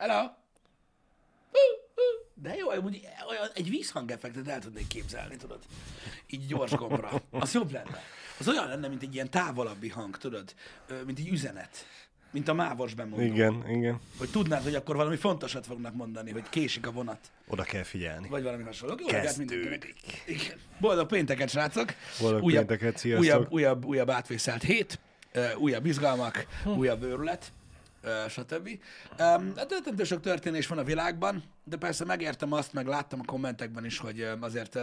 Hello! De jó, egy vízhangeffektet el tudnék képzelni, tudod? Így gyors gombra. Az jobb lenne. Az olyan lenne, mint egy ilyen távolabbi hang, tudod? Mint egy üzenet. Mint a mávos bemondó. Igen, igen. Hogy tudnád, hogy akkor valami fontosat fognak mondani, hogy késik a vonat. Oda kell figyelni. Vagy valami hasonló. Jó, kezdődik. Igen. Boldog pénteket, srácok! Boldog pénteket, sziasztok! Újabb átvészelt hét, újabb izgalmak, újabb őrület. Stb. Több sok történés van a világban, de persze megértem azt, meg láttam a kommentekben is, hogy azért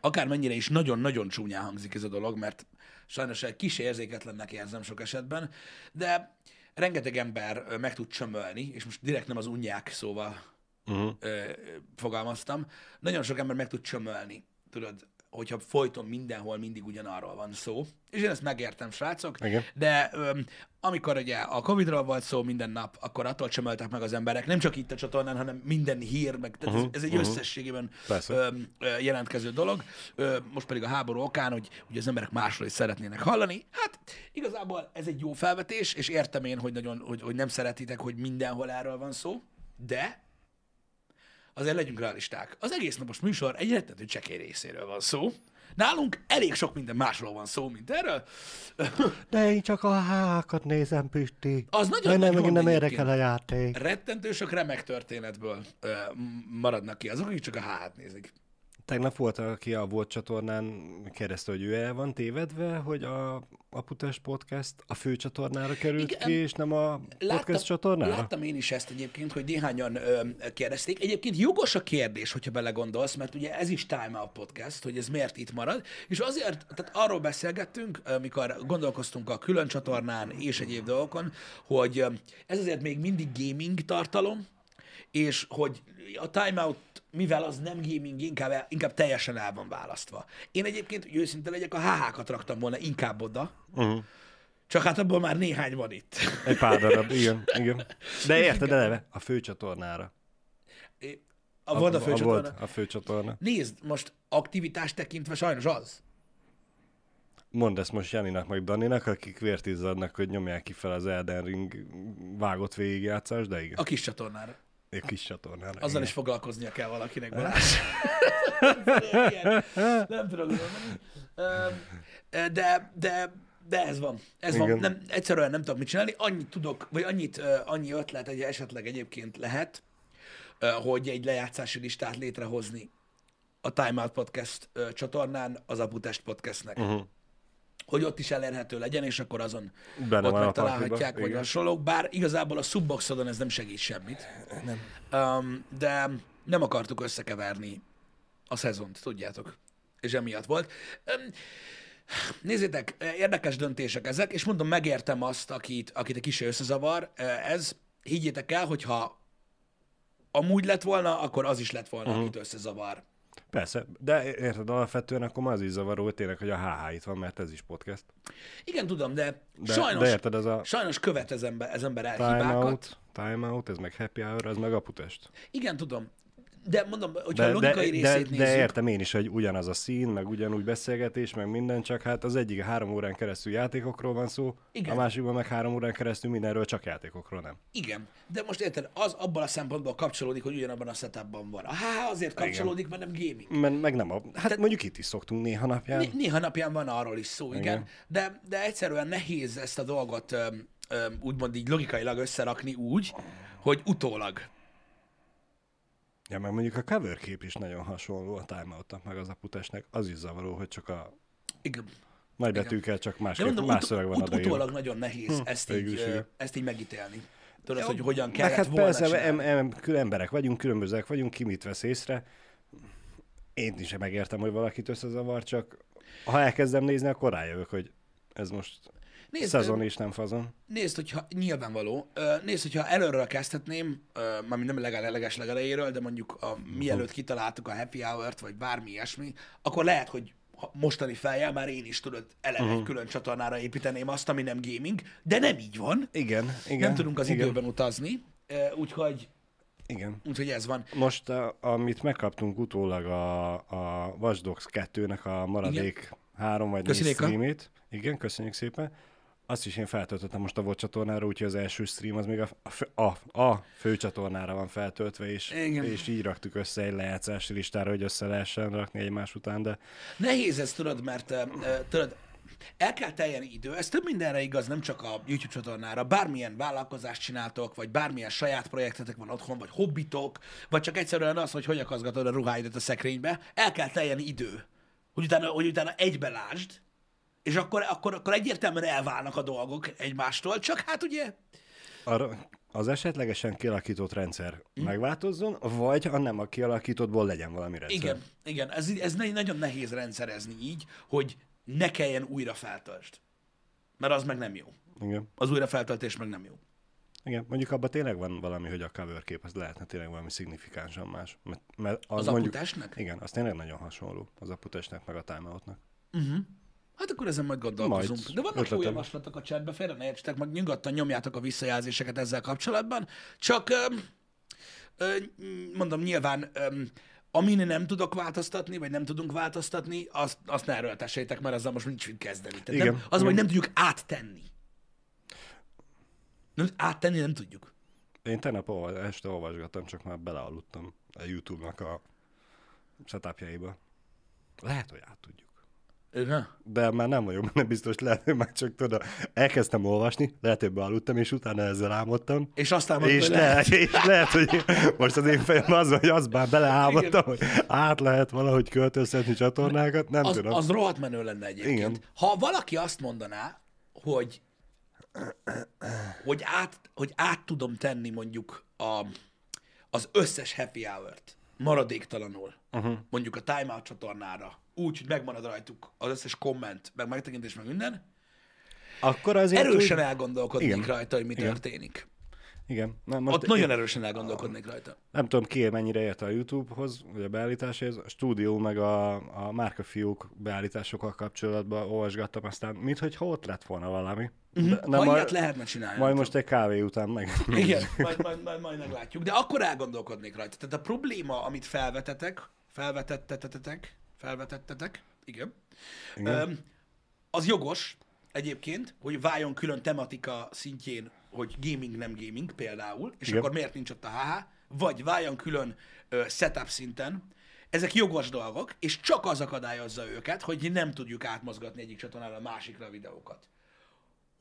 akármennyire is nagyon-nagyon csúnyán hangzik ez a dolog, mert sajnos egy kis érzéketlennek érzem sok esetben, de rengeteg ember meg tud csömölni, és most direkt nem az unják szóval fogalmaztam, nagyon sok ember meg tud csömölni, tudod, hogyha folyton mindenhol mindig ugyanarról van szó. És én ezt megértem, srácok, igen. De amikor ugye a Covid-ról volt szó minden nap, akkor attól csömöltek meg az emberek, nem csak itt a csatornán, hanem minden hír, meg tehát ez egy összességében jelentkező dolog. Most pedig a háború okán, hogy az emberek másról is szeretnének hallani. Hát igazából ez egy jó felvetés, és értem én, hogy nem szeretitek, hogy mindenhol erről van szó, de... azért legyünk realisták. Az egész napos műsor egy rettentő csekély részéről van szó. Nálunk elég sok minden másról van szó, mint erről. De én csak a hákat nézem, Pisti. Az nagyon nem érdekel a játék. Rettentő sok remek történetből maradnak ki azok, akik csak a hát nézik. Tegnap volt, aki a Volt csatornán keresztül, hogy ő el van tévedve, hogy a Aputás Podcast a fő csatornára került igen, ki, és nem a podcast csatornára? Láttam én is ezt egyébként, hogy néhányan kérdezték. Egyébként jogos a kérdés, hogyha belegondolsz, mert ugye ez is Time Out Podcast, hogy ez miért itt marad, és azért, tehát arról beszélgettünk, amikor gondolkoztunk a külön csatornán és egyéb dolgokon, hogy ez azért még mindig gaming tartalom, és hogy a Time Out, mivel az nem gaming, inkább teljesen el van választva. Én egyébként, hogy őszinte legyek, a HH-kat raktam volna inkább oda, csak hát abból már néhány van itt. Egy pár darab, igen. De érted eleve? A főcsatornára. Volt a főcsatorna? Volt a főcsatorna. Nézd, most aktivitást tekintve sajnos az. Mondd ezt most Janinak meg Daninak, akik vértizzadnak, hogy nyomják ki fel az Elden Ring vágott végigjátszást, de igen. A kis csatornára. Egy kis csatornára. Azzal is foglalkoznia kell valakinek, Balázs. Nem tudom, de ez van. Ez igen. Van. Nem, egyszerűen nem tudok mit csinálni. Annyit tudok, vagy annyi ötlet egy esetleg egyébként lehet, hogy egy lejátszási listát létrehozni a Time Out Podcast csatornán az Aputest Podcastnek. Hogy ott is elérhető legyen, és akkor azon benne ott megtalálhatják, vagy hasonlók, bár igazából a subboxodon ez nem segít semmit. Nem. De nem akartuk összekeverni a szezont, tudjátok. És emiatt volt. Nézzétek, érdekes döntések ezek, és mondom, megértem azt, akit a kicsi összezavar. Ez, higgyétek el, hogyha amúgy lett volna, akkor az is lett volna, akit összezavar. Persze, de érted, alapvetően akkor már az is zavaró, hogy tényleg, hogy a HH itt van, mert ez is podcast. Igen, tudom, de sajnos, érted, ez a sajnos követ ez ember elhibákat. Time out, ez meg happy hour, ez meg Aputest. Igen, tudom. De mondom, hogyha a logikai részét nézzük... De értem én is, hogy ugyanaz a szín, meg ugyanúgy beszélgetés, meg minden, csak hát az egyik 3 órán keresztül játékokról van szó, igen. A másikban meg 3 órán keresztül mindenről csak játékokról, nem? Igen, de most érted, az abban a szempontból kapcsolódik, hogy ugyanabban a setupban van. Há, azért kapcsolódik, igen. Mert nem gaming. Meg nem a... Hát mondjuk itt is szoktunk néha napján. Néha napján van arról is szó, igen. De egyszerűen nehéz ezt a dolgot úgymond így logikailag összerakni úgy, hogy utólag. Ja, mert mondjuk a cover kép is nagyon hasonló a Time Out-nak, meg az Aputestnek. Az is zavaró, hogy csak a igen. Nagy betűkkel csak más szöveg van odaírva. Utólag nagyon nehéz ezt így megítélni. Tudod, hogy hogyan kellett hát volna persze, csinálni. Emberek vagyunk, különbözőek vagyunk, ki mit vesz észre. Én is megértem, hogy valakit összezavar, csak ha elkezdem nézni, akkor rájövök, hogy ez most... Szezon is nem fazon. Nézd, hogyha nyilvánvaló. Nézd, hogyha előről kezdhetném, mármint nem legelejéről, de mondjuk mielőtt kitaláltuk a happy hour-t, vagy bármi ilyesmi, akkor lehet, hogy mostani fejjel már én is tudod eleve egy külön csatornára építeném azt, ami nem gaming, de nem így van. Igen. Nem tudunk az időben utazni, úgyhogy... Igen. Úgyhogy ez van. Most, amit megkaptunk utólag a Watch Dogs 2-nek a maradék 3 vagy 4 streamét, igen, köszönjük szépen, Azt is én feltöltöttem most a VOD csatornára, úgyhogy az első stream az még a fő csatornára van feltöltve, és így raktuk össze egy lejátszási listára, hogy össze lehessen rakni egymás után, de... Nehéz ez, tudod, mert el kell teljen idő, ez több mindenre igaz, nem csak a YouTube csatornára, bármilyen vállalkozást csináltok, vagy bármilyen saját projektetek van otthon, vagy hobbitok, vagy csak egyszerűen az, hogy akaszgatod a ruháidat a szekrénybe, el kell teljen idő, hogy utána egybe lásd, és akkor egyértelműen elválnak a dolgok egymástól, csak hát ugye... Az esetlegesen kialakított rendszer megváltozzon, vagy a nem a kialakítottból legyen valami rendszer. Igen. Ez nagyon nehéz rendszerezni így, hogy ne kelljen újra feltöltsd. Mert az meg nem jó. Igen. Az újrafeltöltés meg nem jó. Igen, mondjuk abban tényleg van valami, hogy a cover kép, az lehetne tényleg valami szignifikánsan más. Mert az mondjuk, aputásnak? Igen, az tényleg nagyon hasonló az aputásnak meg a timeoutnak. Uh-huh. Hát akkor ezen majd gondolkozunk. De vannak jó javaslatok a chatbe, félre ne értsetek, meg nyugodtan nyomjátok a visszajelzéseket ezzel kapcsolatban. Csak mondom, nyilván amin nem tudok változtatni, vagy nem tudunk változtatni, azt ne erőltessétek, mert azzal most nincs mit kezdeni. Igen, nem, az, hogy nem tudjuk áttenni. Nem tudjuk. Én tegnap este olvasgattam, csak már belealudtam a YouTube-nak a setupjaiba. Lehet, hogy át tudjuk. Igen. De már nem vagyok benne biztos, lehet, hogy már csak tudod, elkezdtem olvasni, lehet, hogy bealudtam, és utána ezzel álmodtam. És aztán mondtam, és lehet, hogy most az én fejem az, hogy azt már beleálmodtam, hogy át lehet valahogy költöztetni csatornákat, nem tudom. Az rohadt menő lenne egyébként. Igen. Ha valaki azt mondaná, hogy át tudom tenni mondjuk az összes happy hour-t maradéktalanul, mondjuk a Time Out csatornára, úgy, hogy megmarad rajtuk az összes komment, meg megtekintés, meg minden, akkor azért erősen elgondolkodnék rajta, hogy mi történik. Igen. Ott nagyon erősen elgondolkodnék rajta. Nem tudom ki mennyire ért a YouTube-hoz, vagy a beállításhoz, a stúdió meg a márkafiók beállításokkal kapcsolatban olvasgattam, aztán minthogyha ott lett volna valami. Ilyet lehetne csinálni. Majd most egy kávé után meg. Igen, majd meglátjuk. De akkor elgondolkodnék rajta. Tehát a probléma, amit felvetettetek, igen. Az jogos egyébként, hogy váljon külön tematika szintjén, hogy gaming, nem gaming például, és akkor miért nincs ott a HH, vagy váljon külön setup szinten. Ezek jogos dolgok, és csak az akadályozza őket, hogy nem tudjuk átmozgatni egyik csatornára a másikra a videókat.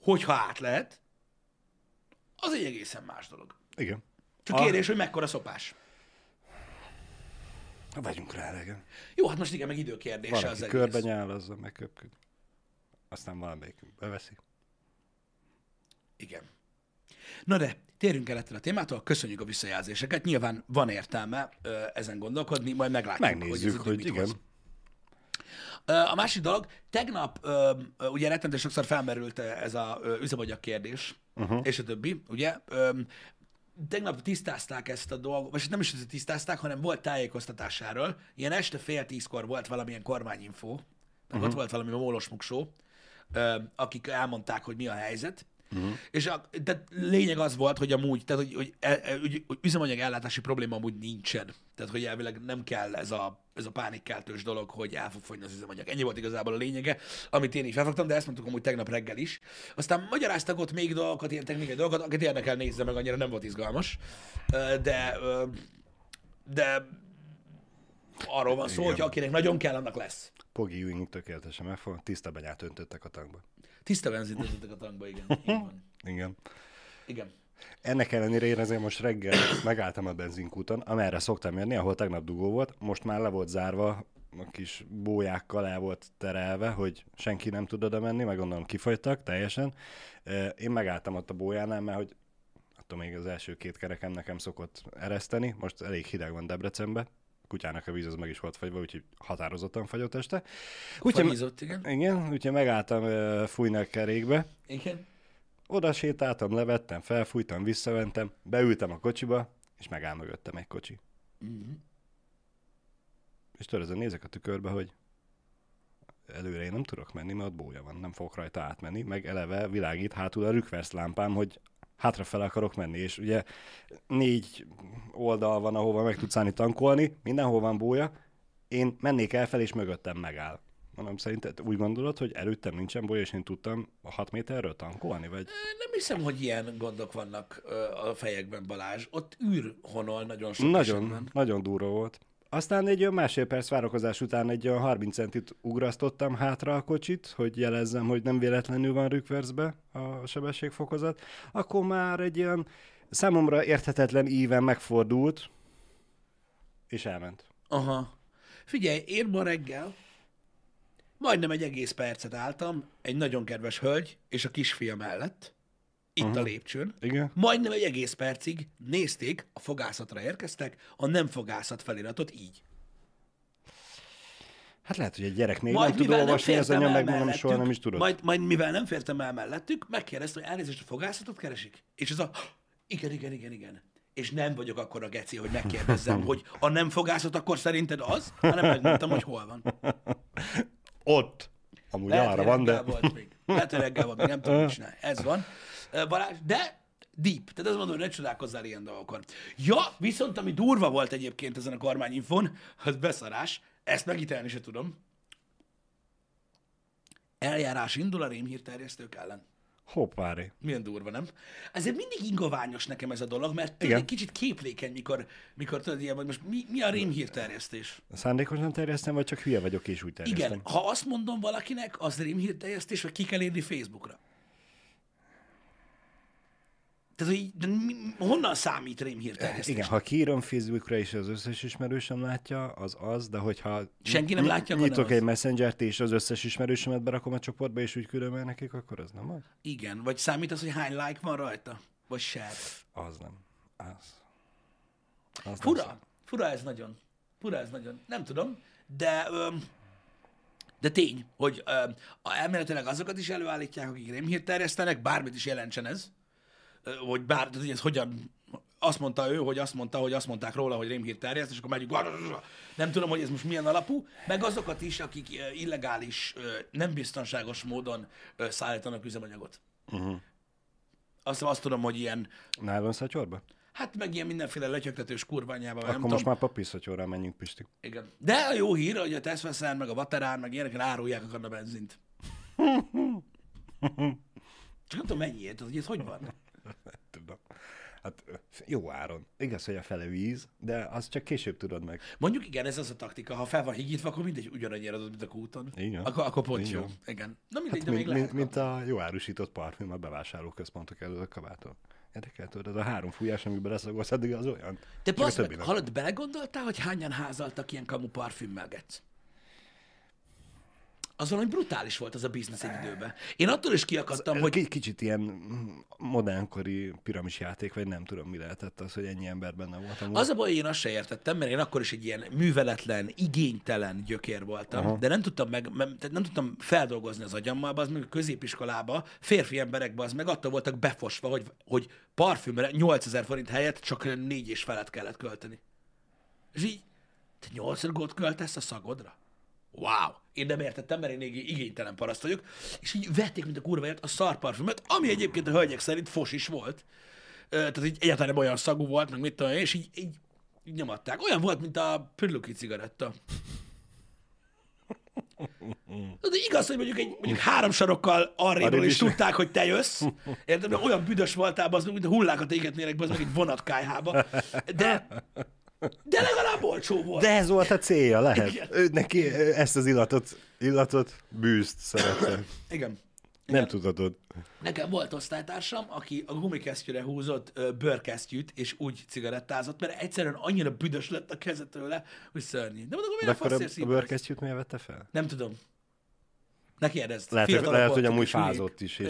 Hogyha át lehet, az egy egészen más dolog. Igen. Csak kérdés, hogy mekkora szopás. Vagyunk rá elegen. Jó, hát most igen, meg időkérdése az egész. Valaki körben nyálazza, megköpköd. Aztán valamelyikünk beveszi. Igen. Na de, térjünk el ettől a témától, köszönjük a visszajelzéseket. Nyilván van értelme ezen gondolkodni, majd meglátjuk, megnézzük, hogy igen. Hoz. A másik dolog, tegnap ugye rettentően sokszor felmerült ez a üzemanyag kérdés, és a többi, ugye? Tegnap tisztázták ezt a dolgot, vagy nem is tisztázták, hanem volt tájékoztatás erről. Ilyen este 9:30-kor volt valamilyen kormányinfó, ott volt valami mólos muksó, akik elmondták, hogy mi a helyzet. És de lényeg az volt, hogy amúgy, tehát hogy üzemanyag ellátási probléma amúgy nincsen. Tehát, hogy elvileg nem kell ez a pánikkeltős dolog, hogy el fog fogyni az üzemanyag. Ennyi volt igazából a lényege, amit én is felfogtam, de ezt mondtuk amúgy tegnap reggel is. Aztán magyaráztak ott még dolgokat, ilyen technikai dolgokat, akit érdekel, nézze meg, annyira nem volt izgalmas. De arról van szó, hogy akinek nagyon kell, annak lesz. Pogi Ewing tökéletesen megfog, tiszta benyát öntöttek a tankba. Tiszta benzint öntöttek a tankba, igen. Ennek ellenére én azért most reggel megálltam a benzinkúton, amerre szoktam jönni, ahol tegnap dugó volt, most már le volt zárva, a kis bójákkal el volt terelve, hogy senki nem tud oda menni, meg gondolom kifogytak teljesen. Én megálltam ott a bójánál, mert hogy attól még az első két kerekem nekem szokott ereszteni, most elég hideg van Debrecenben. Kutyának a víz az meg is volt fagyva, úgyhogy határozottan fagyott este. Fagyizott, igen. Igen, úgyhogy megálltam fújni a kerékbe. Igen. Oda sétáltam, levettem, felfújtam, visszaventem, beültem a kocsiba, és megáll mögöttem egy kocsi. Mm-hmm. És törözön nézek a tükörbe, hogy előre én nem tudok menni, mert ott bója van, nem fogok rajta átmenni, meg eleve világít hátul a rükversz lámpám, hogy hátrafele akarok menni, és ugye 4 oldal van, ahova meg tudsz állni tankolni, mindenhol van bója, én mennék elfelé, és mögöttem megáll. hanem szerinted úgy gondolod, hogy előttem nincsen bolya, és én tudtam a 6 méterről tankolni, vagy? Nem hiszem, hogy ilyen gondok vannak a fejekben, Balázs. Ott űrhonol nagyon sok esetben. Nagyon durva volt. Aztán egy olyan másfél perc várakozás után egy olyan 30 centit ugrasztottam hátra a kocsit, hogy jelezzem, hogy nem véletlenül van rükvercbe a sebességfokozat. Akkor már egy ilyen számomra érthetetlen íven megfordult, és elment. Aha. Figyelj, én ma reggel majdnem egy egész percet álltam egy nagyon kedves hölgy és a kisfia mellett, itt a lépcsőn. Igen. Majdnem egy egész percig nézték, a fogászatra érkeztek, a nem fogászat feliratot így. Hát lehet, hogy egy gyerek még nem tud olvasni, ez anyja meg nem soha nem is tudott. Majd mivel nem fértem el mellettük, megkérdeztem, hogy elnézést, a fogászatot keresik? És ez a igen. És nem vagyok akkor a geci, hogy megkérdezzem, hogy a nem fogászat akkor szerinted az, hanem megmondtam, hogy hol van. Ott. Amúgy lehet, arra van, de... Lehet, hogy reggel volt még, nem tudom, mit csinálni. Ez van. Balázs, de deep. Tehát azt mondom, hogy ne csodálkozzál ilyen dolgokon. Ja, viszont ami durva volt egyébként ezen a kormányinfón, az beszarás. Ezt megítélni se tudom. Eljárás indul a rémhírterjesztők ellen. Hoppári. Milyen durva, nem? Ezért mindig ingoványos nekem ez a dolog, mert tudod, egy kicsit képlékeny, mikor tudod ilyen, vagy most mi a rémhírterjesztés? Szándékosan terjesztem, vagy csak hülye vagyok és úgy terjesztem? Igen, ha azt mondom valakinek, az rémhírterjesztés, vagy ki kell érni Facebookra. Tehát, hogy honnan számít rémhírterjesztés? Igen, ha kiírom Facebookra és az összes ismerősöm látja, az, de hogyha senki nem látja, nyitok egy Messengert és az összes ismerősömet berakom a csoportba, és úgy küldöm el nekik, akkor az nem az? Igen, vagy számít az, hogy hány like van rajta? Vagy share? Az nem. Az fura. Nem fura ez nagyon. Nem tudom, de tény, hogy elméletileg azokat is előállítják, akik rémhírterjesztenek, bármit is jelentsen ez. Hogy bár, tehát ez hogyan, azt mondta ő, hogy azt mondták róla, hogy rémhír terjeszt, és akkor megyünk, nem tudom, hogy ez most milyen alapú, meg azokat is, akik illegális, nem biztonságos módon szállítanak üzemanyagot. Uh-huh. Azt tudom, hogy ilyen... Nálon szatyorba? Hát meg ilyen mindenféle letyöktetős kurványába. Akkor most már papírszatyorral menjünk, Pisti. Igen. De a jó hír, hogy a Teszveszán, meg a Vaterán, meg ilyeneken árulják akar a benzint. Csak nem tudom mennyiért, hogy ez hogy van. Nem tudom. Hát jó áron. Igaz, hogy a fele víz, de azt csak később tudod meg. Mondjuk igen, ez az a taktika. Ha fel van higítva, akkor mindegy ugyanannyira adod, mint a kúton. Igen. Akkor pont igen. Jó. Igen. Na mindegy, hát de még lehet. Mint a jó árusított parfüm a bevásárlóközpontok előtt a kabától. Érdekel, tudod, az a 3 fújás, amikben leszagolsz, addig az olyan. De basz meg, hallod, belegondoltál, hogy hányan házaltak ilyen kamu parfümmelgetsz? Az valami brutális volt az a biznisz egy időben. Én attól is kiakadtam, hogy... Kicsit ilyen modernkori piramisjáték, vagy nem tudom, mi lehetett az, hogy ennyi ember benne voltam. Az a baj, én azt se értettem, mert én akkor is egy ilyen műveletlen, igénytelen gyökér voltam, de nem tudtam feldolgozni az agyammal, az meg a középiskolába, férfi emberekben az meg attól voltak befosva, hogy parfümre 8000 forint helyett csak 4,5 kellett költeni. És így, te 8 költesz a szagodra? Wow! Én nem értettem, mert én igénytelen paraszt vagyok, és így vették, mint a kurváért, a szarparfümöt, ami egyébként a hölgyek szerint fos is volt. Tehát így egyáltalán nem olyan szagú volt, meg mit tudom, és így nyomadták. Olyan volt, mint a Pürluki cigaretta. De igaz, hogy mondjuk 3 sarokkal arrébb is tudták, hogy te jössz. Érted? Mert olyan büdös voltál, az meg, mint a hullákat égetnének be, az meg egy vonatkályhába. De legalább olcsó volt. De ez volt a célja, lehet. Ő neki ezt az illatot bűzt szerette. Igen. Nem tudhatod. Nekem volt osztálytársam, aki a gumikesztyűre húzott bőrkesztyűt, és úgy cigarettázott, mert egyszerűen annyira büdös lett a keze tőle, hogy szörnyű. De mondom, miért faszért szívás? De akkor a bőrkesztyűt miért vette fel? Nem tudom. Ne kérdezd. Lehet, hogy amúgy fázott is.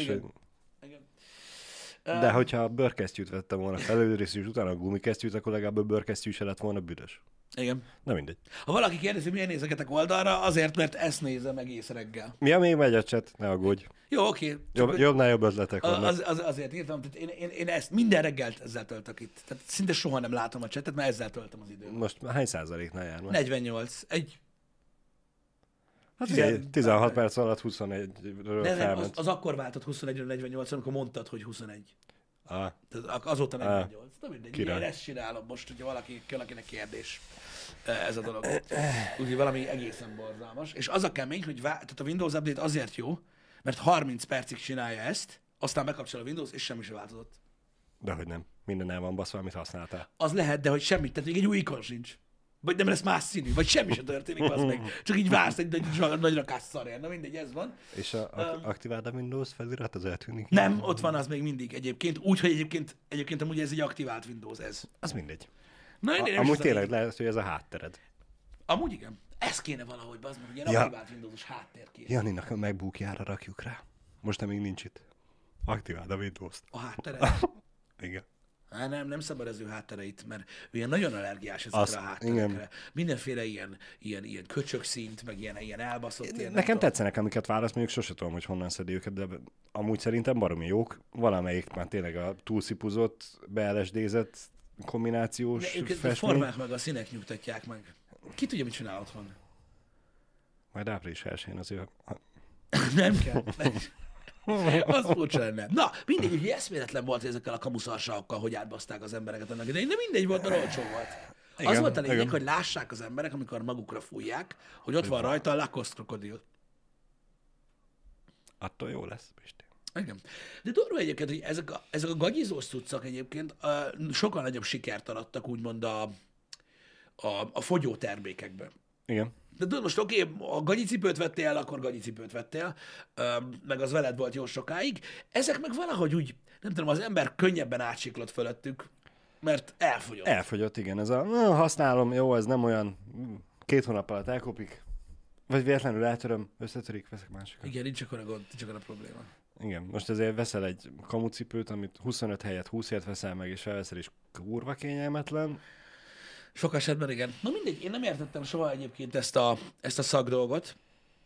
De hogyha a bőrkesztyűt vettem volna fel előrész, és utána a gumikesztyűt, akkor legalább a bőrkesztyű se lett volna büdös. Igen. Na mindegy. Ha valaki kérdezi, hogy miért nézegetek oldalra, azért, mert ezt nézem egész reggel. Mi a még megy a chat? Ne aggódj. Jó, oké. Jobbnál jobb ötletek vannak. Azért írtam, tehát én ezt minden reggelt ezzel töltök itt. Tehát szinte soha nem látom a chatet, mert ezzel töltöm az időt. Most hány százaléknál jár? 48. Hát 16 perc alatt 21-ről felment. Az akkor váltott 21-ről 48-ra, amikor mondtad, hogy 21. Azóta nem vagyolsz. Nem mindegy, én ezt csinálom most, hogyha valakinek kérdés ez a dolog. Úgyhogy valami egészen borzalmas. És az a kemény, hogy tehát a Windows Update azért jó, mert 30 percig csinálja ezt, aztán bekapcsol a Windows, és semmi sem változott. Dehogy nem. Minden el van baszva, amit használtál. Az lehet, de hogy semmit. Tehát még egy új ikon sincs. Vagy nem lesz más színű, vagy semmi sem történik, az meg. Csak így vársz egy nagy rakás szarért. Na mindegy, ez van. És aktiváld a Windows felirat, az eltűnik? Nem, ott van az még mindig egyébként. Úgyhogy egyébként amúgy ez egy aktivált Windows, ez. Az mindegy. Na, amúgy tényleg lehet, hogy ez a háttered. Amúgy igen. Ez kéne valahogy, az meg, hogy egy aktivált Windows-os háttérkép. Janinak a MacBookjára rakjuk rá. Most még nincs itt. Aktiváld a Windows-t. A háttered. Igen. Hát nem szabad az ő háttereit, mert ilyen nagyon allergiás ezekre a hátterekre. Igen. Mindenféle ilyen köcsök szint, meg ilyen elbaszott. Nekem tetszenek, amiket választ, mondjuk sose tudom, hogy honnan szedi őket, de amúgy szerintem baromi jók. Valamelyik már tényleg a túlszipuzott, be-LSD-zett kombinációs festmény. De ők a formák meg a színek nyugtatják meg. Ki tudja, mit csinál otthon? Majd április 1-én az ő... Nem kell. Az furcsa lenne. Na, mindegy, hogy eszméletlen volt ezekkel a kamuszarságokkal, hogy átbaszták az embereket annak idején, de mindegy volt, mert olcsó volt. Igen, az volt a lényeg, igen, hogy lássák az emberek, amikor magukra fújják, hogy ott van rajta a Lacoste krokodil. Attól jó lesz, Pisti. Igen. De durva egyébként, hogy ezek a gagyizós cuccak egyébként sokkal nagyobb sikert arattak, úgymond a fogyótermékekben. Igen. De most oké, ha gagyicipőt vettél, akkor gagyicipőt vettél, meg az veled volt jó sokáig. Ezek meg valahogy úgy, nem tudom, az ember könnyebben átsiklott fölöttük, mert elfogyott. Elfogyott, igen. Ez a használom, jó, ez nem olyan, 2 hónap alatt elkopik, vagy véletlenül eltöröm, összetörik, veszek másikat. Igen, nincs akkor a gond, nincs akkor a probléma. Igen, most ezért veszel egy kamucipőt, amit 25 helyett 20-ért veszel meg, és felveszel, és kurva kényelmetlen. Sok esetben igen. Na mindegy, én nem értettem soha egyébként ezt a szakdolgot.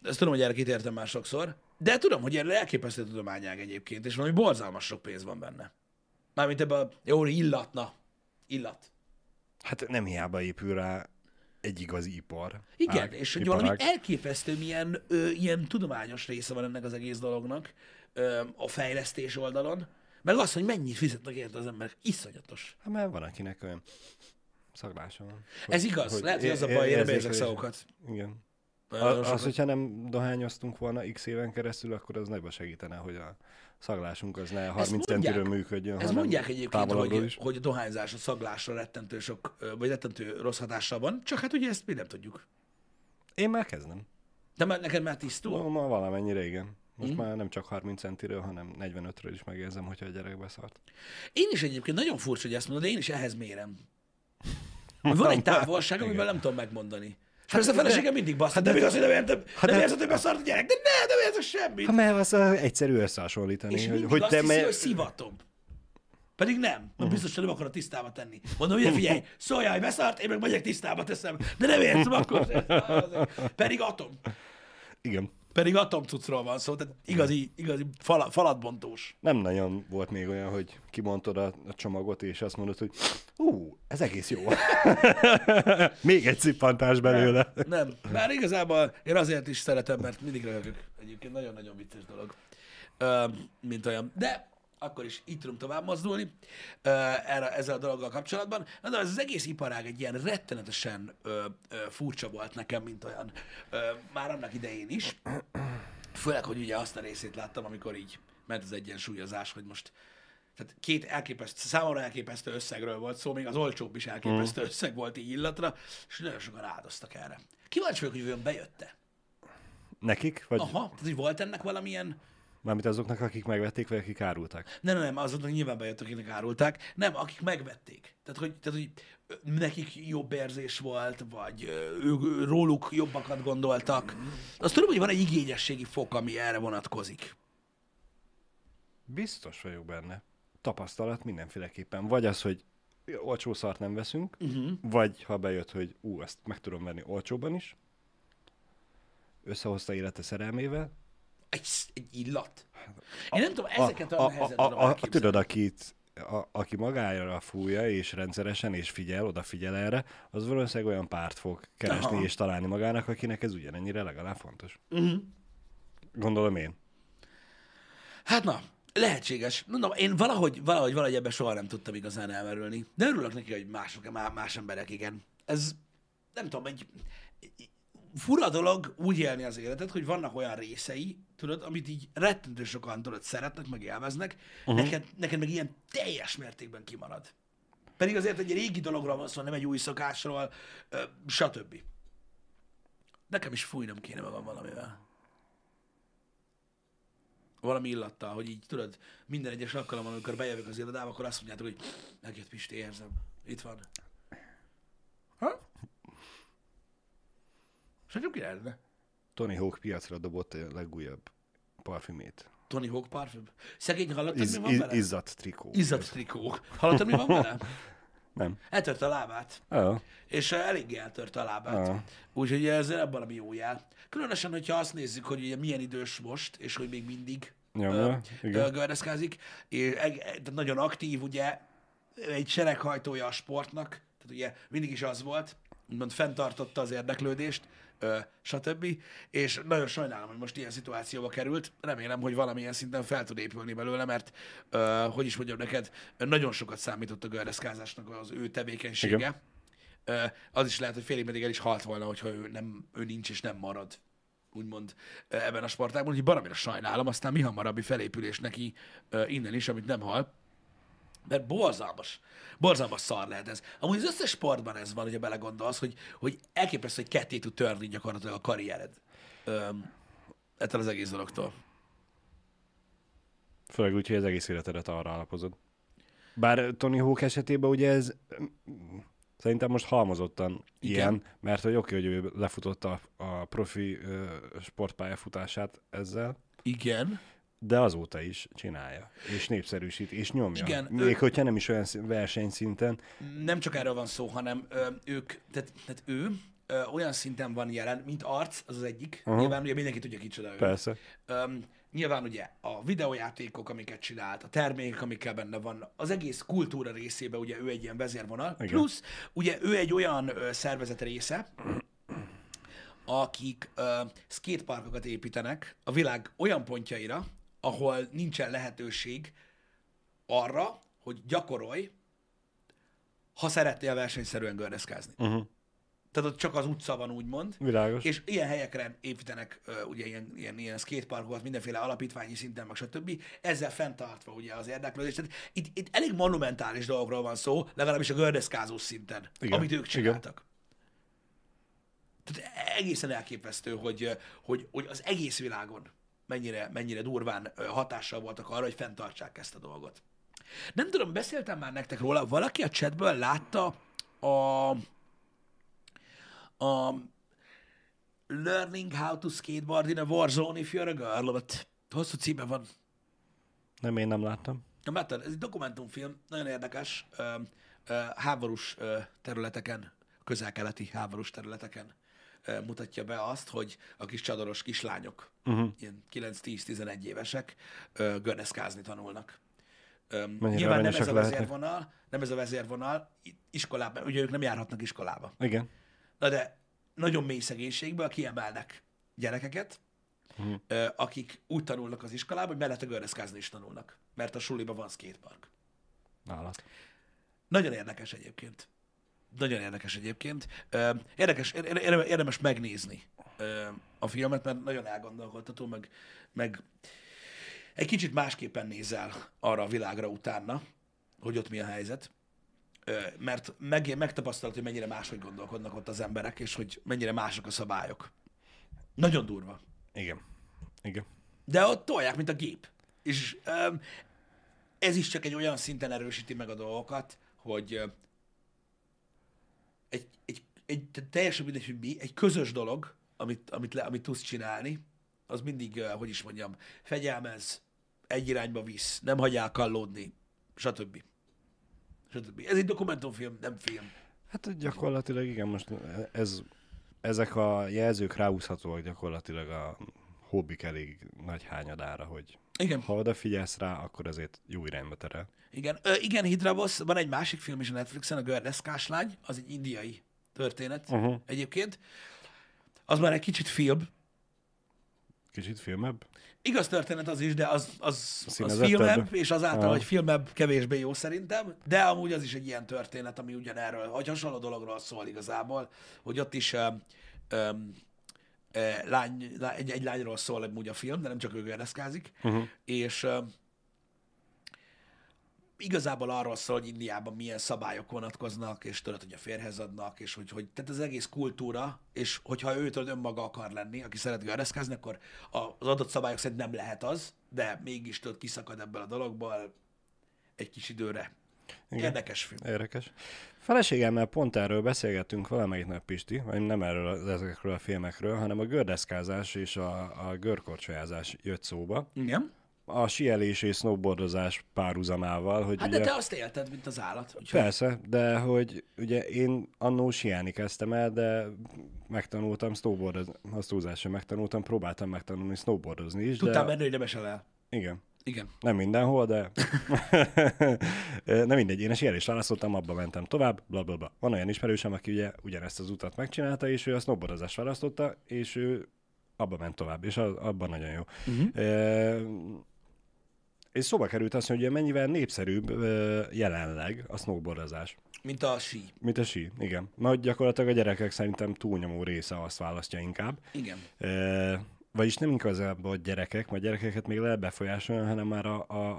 Ezt tudom, hogy erre kitértem már sokszor. De tudom, hogy erre elképesztő tudományág egyébként, és valami borzalmas sok pénz van benne. Mármint ebben a jó illat. Hát nem hiába épül rá egy igazi ipar. Igen, és hogy valami elképesztő milyen ilyen tudományos része van ennek az egész dolognak a fejlesztés oldalon. Meg az, hogy mennyit fizetnek érte az emberek. Iszonyatos. Hát mert van akinek olyan... szaglása van. Ez igaz. Hogy lehet, hogy az a baj, én érzek szagokat. Igen. Az, hogyha nem dohányoztunk volna x éven keresztül, akkor az nagyban segítene, hogy a szaglásunk az ne 30 centiről működjön. Ezt mondják egyébként, hogy a dohányzás a szaglásra rettentő rossz hatással van, csak hát ugye ezt mi nem tudjuk. Én már kezdem. De neked már tisztul? Ma valamennyire igen. Most már nem csak 30 centiről, hanem 45-ről is megérzem, hogyha a gyerek beszart. Én is egyébként nagyon furcsa, hogy ezt mondod, de én is ehhez mérem. Van egy távolság, amivel nem tudom megmondani. Hát ez a feleségem mindig bassz. Hát nem igaz, hogy nem érzed, hogy beszart a gyerek, de nem érzed semmit. Hát mert az egyszerű összehasonlítani. És mindig azt hiszi, hogy szivatom. Pedig nem. Biztos, hogy nem akarod tisztába tenni. Mondom, ugye figyelj, szóljál, hogy beszart, én meg megyek tisztába teszem. De nem érzem akkor. Pedig atom. Igen. Pedig atomcucról van szó, tehát igazi falatbontós. Nem nagyon volt még olyan, hogy kibontod a csomagot, és azt mondod, hogy ez egész jó. Még egy szippantás belőle. Nem. Már igazából én azért is szeretem, mert mindig rövök. Egyébként nagyon-nagyon vicces dolog, mint olyan. De akkor is így tudunk tovább mozdulni ezzel a dologgal kapcsolatban. De ez az egész iparág egy ilyen rettenetesen furcsa volt nekem, mint olyan. Már annak idején is. Főleg, hogy ugye azt a részét láttam, amikor így ment az egyensúlyozás, hogy most tehát számomra elképesztő összegről volt szó, még az olcsóbb is elképesztő összeg volt így illatra, és nagyon sokan áldoztak erre. Kíváncsi vagyok, hogy vajon bejött-e? Nekik? Vagy... Aha, tehát hogy volt ennek valamilyen... Mármint azoknak, akik megvették, vagy akik árulták? Nem, azoknak nyilván bejött, akiknek árulták. Nem, akik megvették. Tehát, hogy nekik jobb érzés volt, vagy ők róluk jobbakat gondoltak. Azt tudom, hogy van egy igényességi fok, ami erre vonatkozik. Biztos vagyok benne. Tapasztalat mindenféleképpen. Vagy az, hogy olcsó szart nem veszünk, vagy ha bejött, hogy ezt meg tudom venni olcsóban is, összehozta élete szerelmével, egy illat. Én nem tudom, ezeket a helyzetre van képzelni. Tudod, aki magára fújja, és rendszeresen, és odafigyel erre, az valószínűleg olyan párt fog keresni és találni magának, akinek ez ugyanennyire legalább fontos. Gondolom én. Hát na, Lehetséges. Mondom, én valahogy ebben soha nem tudtam igazán elmerülni. De örülök neki, hogy más emberek, igen. Ez, nem tudom, egy fura dolog úgy élni az életet, hogy vannak olyan részei, tudod, amit így rettentő sokan, tudod, szeretnek, meg élveznek, neked meg ilyen teljes mértékben kimarad. Pedig azért egy régi dologról van szó, nem egy új szokásról, stb. Nekem is fújnom kéne magam valamivel. Valami illattal, hogy így tudod, minden egyes alkalommal, amikor bejövök az irodába, akkor azt mondjátok, hogy megjött Pisti, érzem. Itt van. Ha? És nekem király lenne. Tony Hawk piacra dobott a legújabb parfümét. Tony Hawk parfüm? Szegény, hallottad, mi van vele? Izzadt trikó. Izzadt trikó. Hallottad, mi van vele? Nem. Eltört a lábát. Oh. És eléggé eltört a lábát. Oh. Úgyhogy ezzel ebben valami jó jel. Különösen, hogyha azt nézzük, hogy ugye milyen idős most, és hogy még mindig gördeszkázik. Nagyon aktív, ugye, egy sereghajtója a sportnak. Tehát ugye mindig is az volt, úgymond fenntartotta az érdeklődést, stb. És nagyon sajnálom, hogy most ilyen szituációba került. Remélem, hogy valamilyen szinten fel tud épülni belőle, mert, hogy is mondjam neked, nagyon sokat számított a gördeszkázásnak az ő tevékenysége. Az is lehet, hogy félig meddig el is halt volna, hogyha ő nincs és nem marad, úgymond ebben a sportágban. Úgyhogy baromira sajnálom, aztán mi hamarabbi felépülés neki innen is, amit nem hal. Mert borzalmas szar lehet ez. Amúgy az összes sportban ez van, hogyha belegondolsz, hogy elképesztő, hogy ketté tud törni gyakorlatilag a karriered. Ettől az egész dologtól. Főleg úgy, hogy az egész életedet arra alapozod. Bár Tony Hawk esetében ugye ez szerintem most halmozottan ilyen, mert hogy oké, hogy ő lefutotta a profi sportpályafutását ezzel. Igen. De azóta is csinálja, és népszerűsít, és nyomja. Igen, még hogyha nem is olyan versenyszinten. Nem csak erről van szó, hanem ő olyan szinten van jelen, mint arc, az az egyik. Nyilván ugye mindenki tudja, kicsoda ő. Persze. Nyilván ugye a videójátékok, amiket csinált, a termékek, amikkel benne van, az egész kultúra részében ugye ő egy ilyen vezérvonal. Igen. Plusz ugye ő egy olyan szervezet része, akik skateparkokat építenek a világ olyan pontjaira, ahol nincsen lehetőség arra, hogy gyakorolj, ha szeretnél versenyszerűen gördeszkázni. Tehát ott csak az utca van, úgymond. Világos. És ilyen helyekre építenek ugye ilyen skateparkokat, mindenféle alapítványi szinten, meg stb. Ezzel fenntartva ugye az érdeklődést. Tehát itt elég monumentális dolgokról van szó, legalábbis a gördeszkázó szinten, igen, amit ők csináltak. Igen. Tehát egészen elképesztő, hogy az egész világon mennyire durván hatással voltak arra, hogy fenntartsák ezt a dolgot. Nem tudom, beszéltem már nektek róla, valaki a chatből látta a Learning how to skateboard in a war zone, if you're a girl, hosszú címe van. Nem, én nem láttam. Nem láttad? Ez egy dokumentumfilm, nagyon érdekes, háborús területeken, közel-keleti háborús területeken mutatja be azt, hogy a kis csadoros kislányok, ilyen 9-10-11 évesek gördeszkázni tanulnak. Nyilván nem ez a vezérvonal, iskolában, ugye ők nem járhatnak iskolába. Igen. Na de nagyon mély szegénységből kiemelnek gyerekeket, akik úgy tanulnak az iskolában, hogy mellette gördeszkázni is tanulnak, mert a suliban van skatepark. Állat. Nagyon érdekes egyébként. Érdemes megnézni a filmet, mert nagyon elgondolkodható, meg egy kicsit másképpen nézel arra a világra utána, hogy ott mi a helyzet, mert megtapasztalod, hogy mennyire máshogy gondolkodnak ott az emberek, és hogy mennyire mások a szabályok. Nagyon durva. Igen. De ott tolják, mint a gép. És ez is csak egy olyan szinten erősíti meg a dolgokat, hogy teljesen mindegy, hogy mi, egy közös dolog, amit tudsz csinálni, az mindig, hogy is mondjam, fegyelmez, egy irányba visz, nem hagyjál kallódni, stb. Ez egy dokumentumfilm, nem film. Hát gyakorlatilag igen, most ezek a jelzők ráhúzhatóak gyakorlatilag a hobbik elég nagy hányadára, hogy igen. Ha odafigyelsz rá, akkor azért jó irányba terel. Igen, Hidrabosz, van egy másik film is a Netflixen, a Gördeszkás lány, az egy indiai történet egyébként. Az már egy kicsit filmebb. Igaz történet az is, de az filmebb, és azáltal, hogy filmebb, kevésbé jó szerintem, de amúgy az is egy ilyen történet, ami ugyanerről, vagy hasonló dologról szól igazából, hogy ott is egy lányról szól amúgy a film, de nem csak ő gereszkázik, és igazából arról szól, hogy Indiában milyen szabályok vonatkoznak, és tudod, hogy a férhez adnak, és hogy tehát az egész kultúra, és hogyha ő tudod önmaga akar lenni, aki szeret gereszkázni, akkor az adott szabályok szerint nem lehet az, de mégis tudod, kiszakad ebből a dologból egy kis időre. Igen. Érdekes film. Érdekes. Feleségemmel pont erről beszélgettünk valamelyik nap, Pisti, vagy nem erről, ezekről a filmekről, hanem a gördeszkázás és a görkorcsolyázás jött szóba. Igen. A síelés és snowboardozás párhuzamával, hogy hát ugye... de te azt élted, mint az állat. Úgyhogy... Persze, de hogy ugye én annó síelni kezdtem el, de megtanultam próbáltam megtanulni snowboardozni is. Tudtam menni, hogy nem esel el. Igen. Nem mindenhol, de nem mindegy. Én a síelést választottam, abba mentem tovább, blablabla. Van olyan ismerősem, aki ugye ugyanezt az utat megcsinálta, és ő a snowboardozást választotta, és ő abba ment tovább, és abban nagyon jó. És szóba került azt, hogy mennyivel népszerűbb jelenleg a snowboardozás. Mint a sí. Mint a sí, igen. Mert gyakorlatilag a gyerekek szerintem túlnyomó része azt választja inkább. Igen. Vagyis nem igazából a gyerekek, mert gyerekeket még lehet befolyásolni, hanem már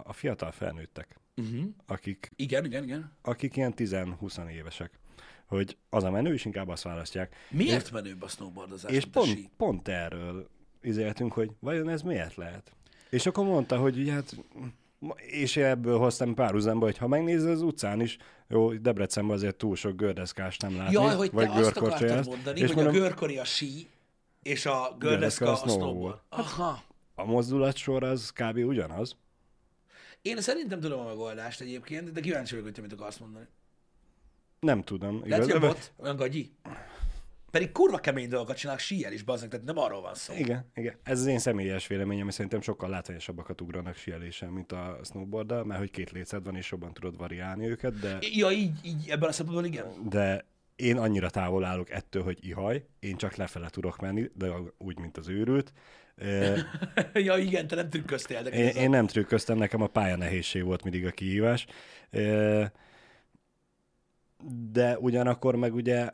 a fiatal felnőttek. Akik, igen. Akik ilyen 10-20 évesek. Hogy az a menő is inkább azt választják. Miért menőbb a snowboardozás? És pont erről izéltünk, hogy vajon ez miért lehet? És akkor mondta, hogy ugye hát, és ebből hoztam párhuzamba, hogy ha megnézed az utcán is, jó, Debrecenben azért túl sok gördeszkást nem látni. Jaj, hogy te azt akartad mondani, és hogy mondom, a görkori a sí, és a gördeszka a snowboard. Aha. A mozdulatsor az kb. Ugyanaz. Én szerintem tudom a megoldást egyébként, de kíváncsi vagyok, hogy te mit akarsz mondani. Nem tudom. Lehet, hogy ott olyan gagyi. Pedig kurva kemény dolgokat csinálnak síjjel is, bazdmeg, tehát nem arról van szó. Igen. Ez az én személyes véleményem, és szerintem sokkal látványosabbakat ugranak síjelésen, mint a snowboarddal, mert hogy két létszed van, és jobban tudod variálni őket, de... Ja, így ebben a szempontból igen. De én annyira távol állok ettől, hogy ihaj, én csak lefele tudok menni, de úgy, mint az őrült. Ja, igen, te nem trükköztél. De én nem trükköztem, nekem a pálya nehézség volt mindig a kihívás. De ugyanakkor meg ugye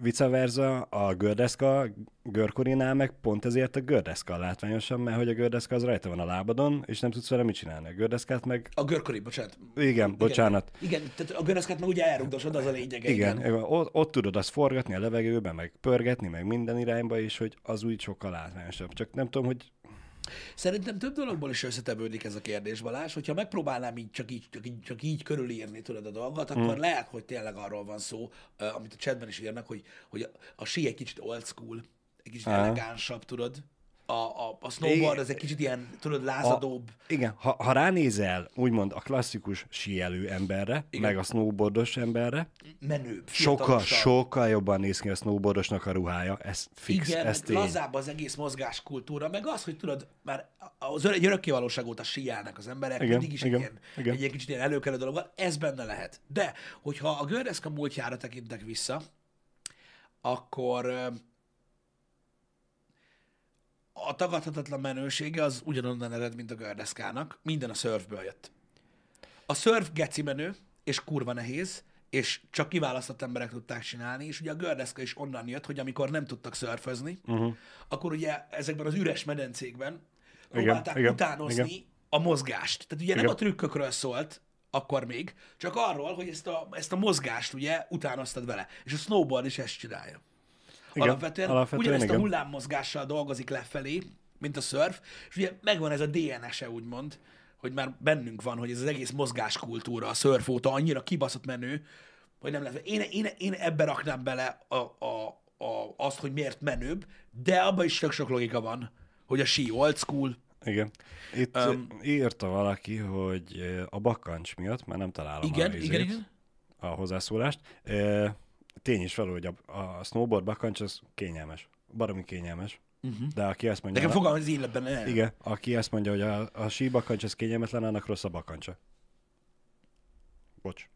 vice versa a gördeszka, görkorinál meg pont ezért a gördeszka látványosabb, mert hogy a gördeszka az rajta van a lábadon, és nem tudsz vele mit csinálni. A gördeszkát meg... A görkori, bocsánat. Igen, bocsánat. Igen, tehát a gördeszkát meg ugye elrugdosod, az a lényege. Igen. Ott tudod azt forgatni a levegőben, meg pörgetni, meg minden irányba, és hogy az úgy sokkal látványosabb. Csak nem tudom, hogy... Szerintem több dologból is összetevődik ez a kérdés, Balázs, hogyha megpróbálnám így csak így körülírni tudod a dolgot, akkor lehet, hogy tényleg arról van szó, amit a chatben is írnak, hogy a sí egy kicsit old school, egy kicsit elegánsabb, tudod. A snowboard az egy kicsit ilyen, tudod, lázadóbb. Igen, ha ránézel úgymond a klasszikus síelő emberre, igen, meg a snowboardos emberre, menőbb, sokkal jobban néz ki a snowboardosnak a ruhája, ez fix, igen, ez tény. Lazább az egész mozgáskultúra, meg az, hogy tudod, már az örökkévalóság óta síelnek az emberek, igen, mindig is egy kicsit ilyen előkelő dolog van, ez benne lehet. De, hogyha a gördeszka múltjára tekintek vissza, akkor... a tagadhatatlan menősége az ugyanonnan ered, mint a gördeszkának. Minden a szörfből jött. A szörf geci menő, és kurva nehéz, és csak kiválasztott emberek tudták csinálni, és ugye a gördeszka is onnan jött, hogy amikor nem tudtak szörfözni, akkor ugye ezekben az üres medencékben próbálták utánozni a mozgást. Tehát ugye nem a trükkökről szólt akkor még, csak arról, hogy ezt a mozgást ugye utánoztad vele. És a snowboard is ezt csinálja. Igen, alapvetően ugyanezt a hullámmozgással dolgozik lefelé, mint a szörf, és ugye megvan ez a DNS-e úgymond, hogy már bennünk van, hogy ez az egész mozgáskultúra a szörf óta annyira kibaszott menő, hogy nem lehet. Én ebbe raknám bele azt, hogy miért menőbb, de abban is sok logika van, hogy a sí old school. Igen. Itt írta valaki, hogy a bakkancs miatt, már nem találom a hozzászólást, tény is való, hogy a snowboard bakancs az kényelmes. Baromi kényelmes. De aki ezt mondja... Nekem fogalmam az életben. Igen. Aki ezt mondja, hogy a sí bakancs az kényelmetlen, annak rossz a bakancsa. Bocs.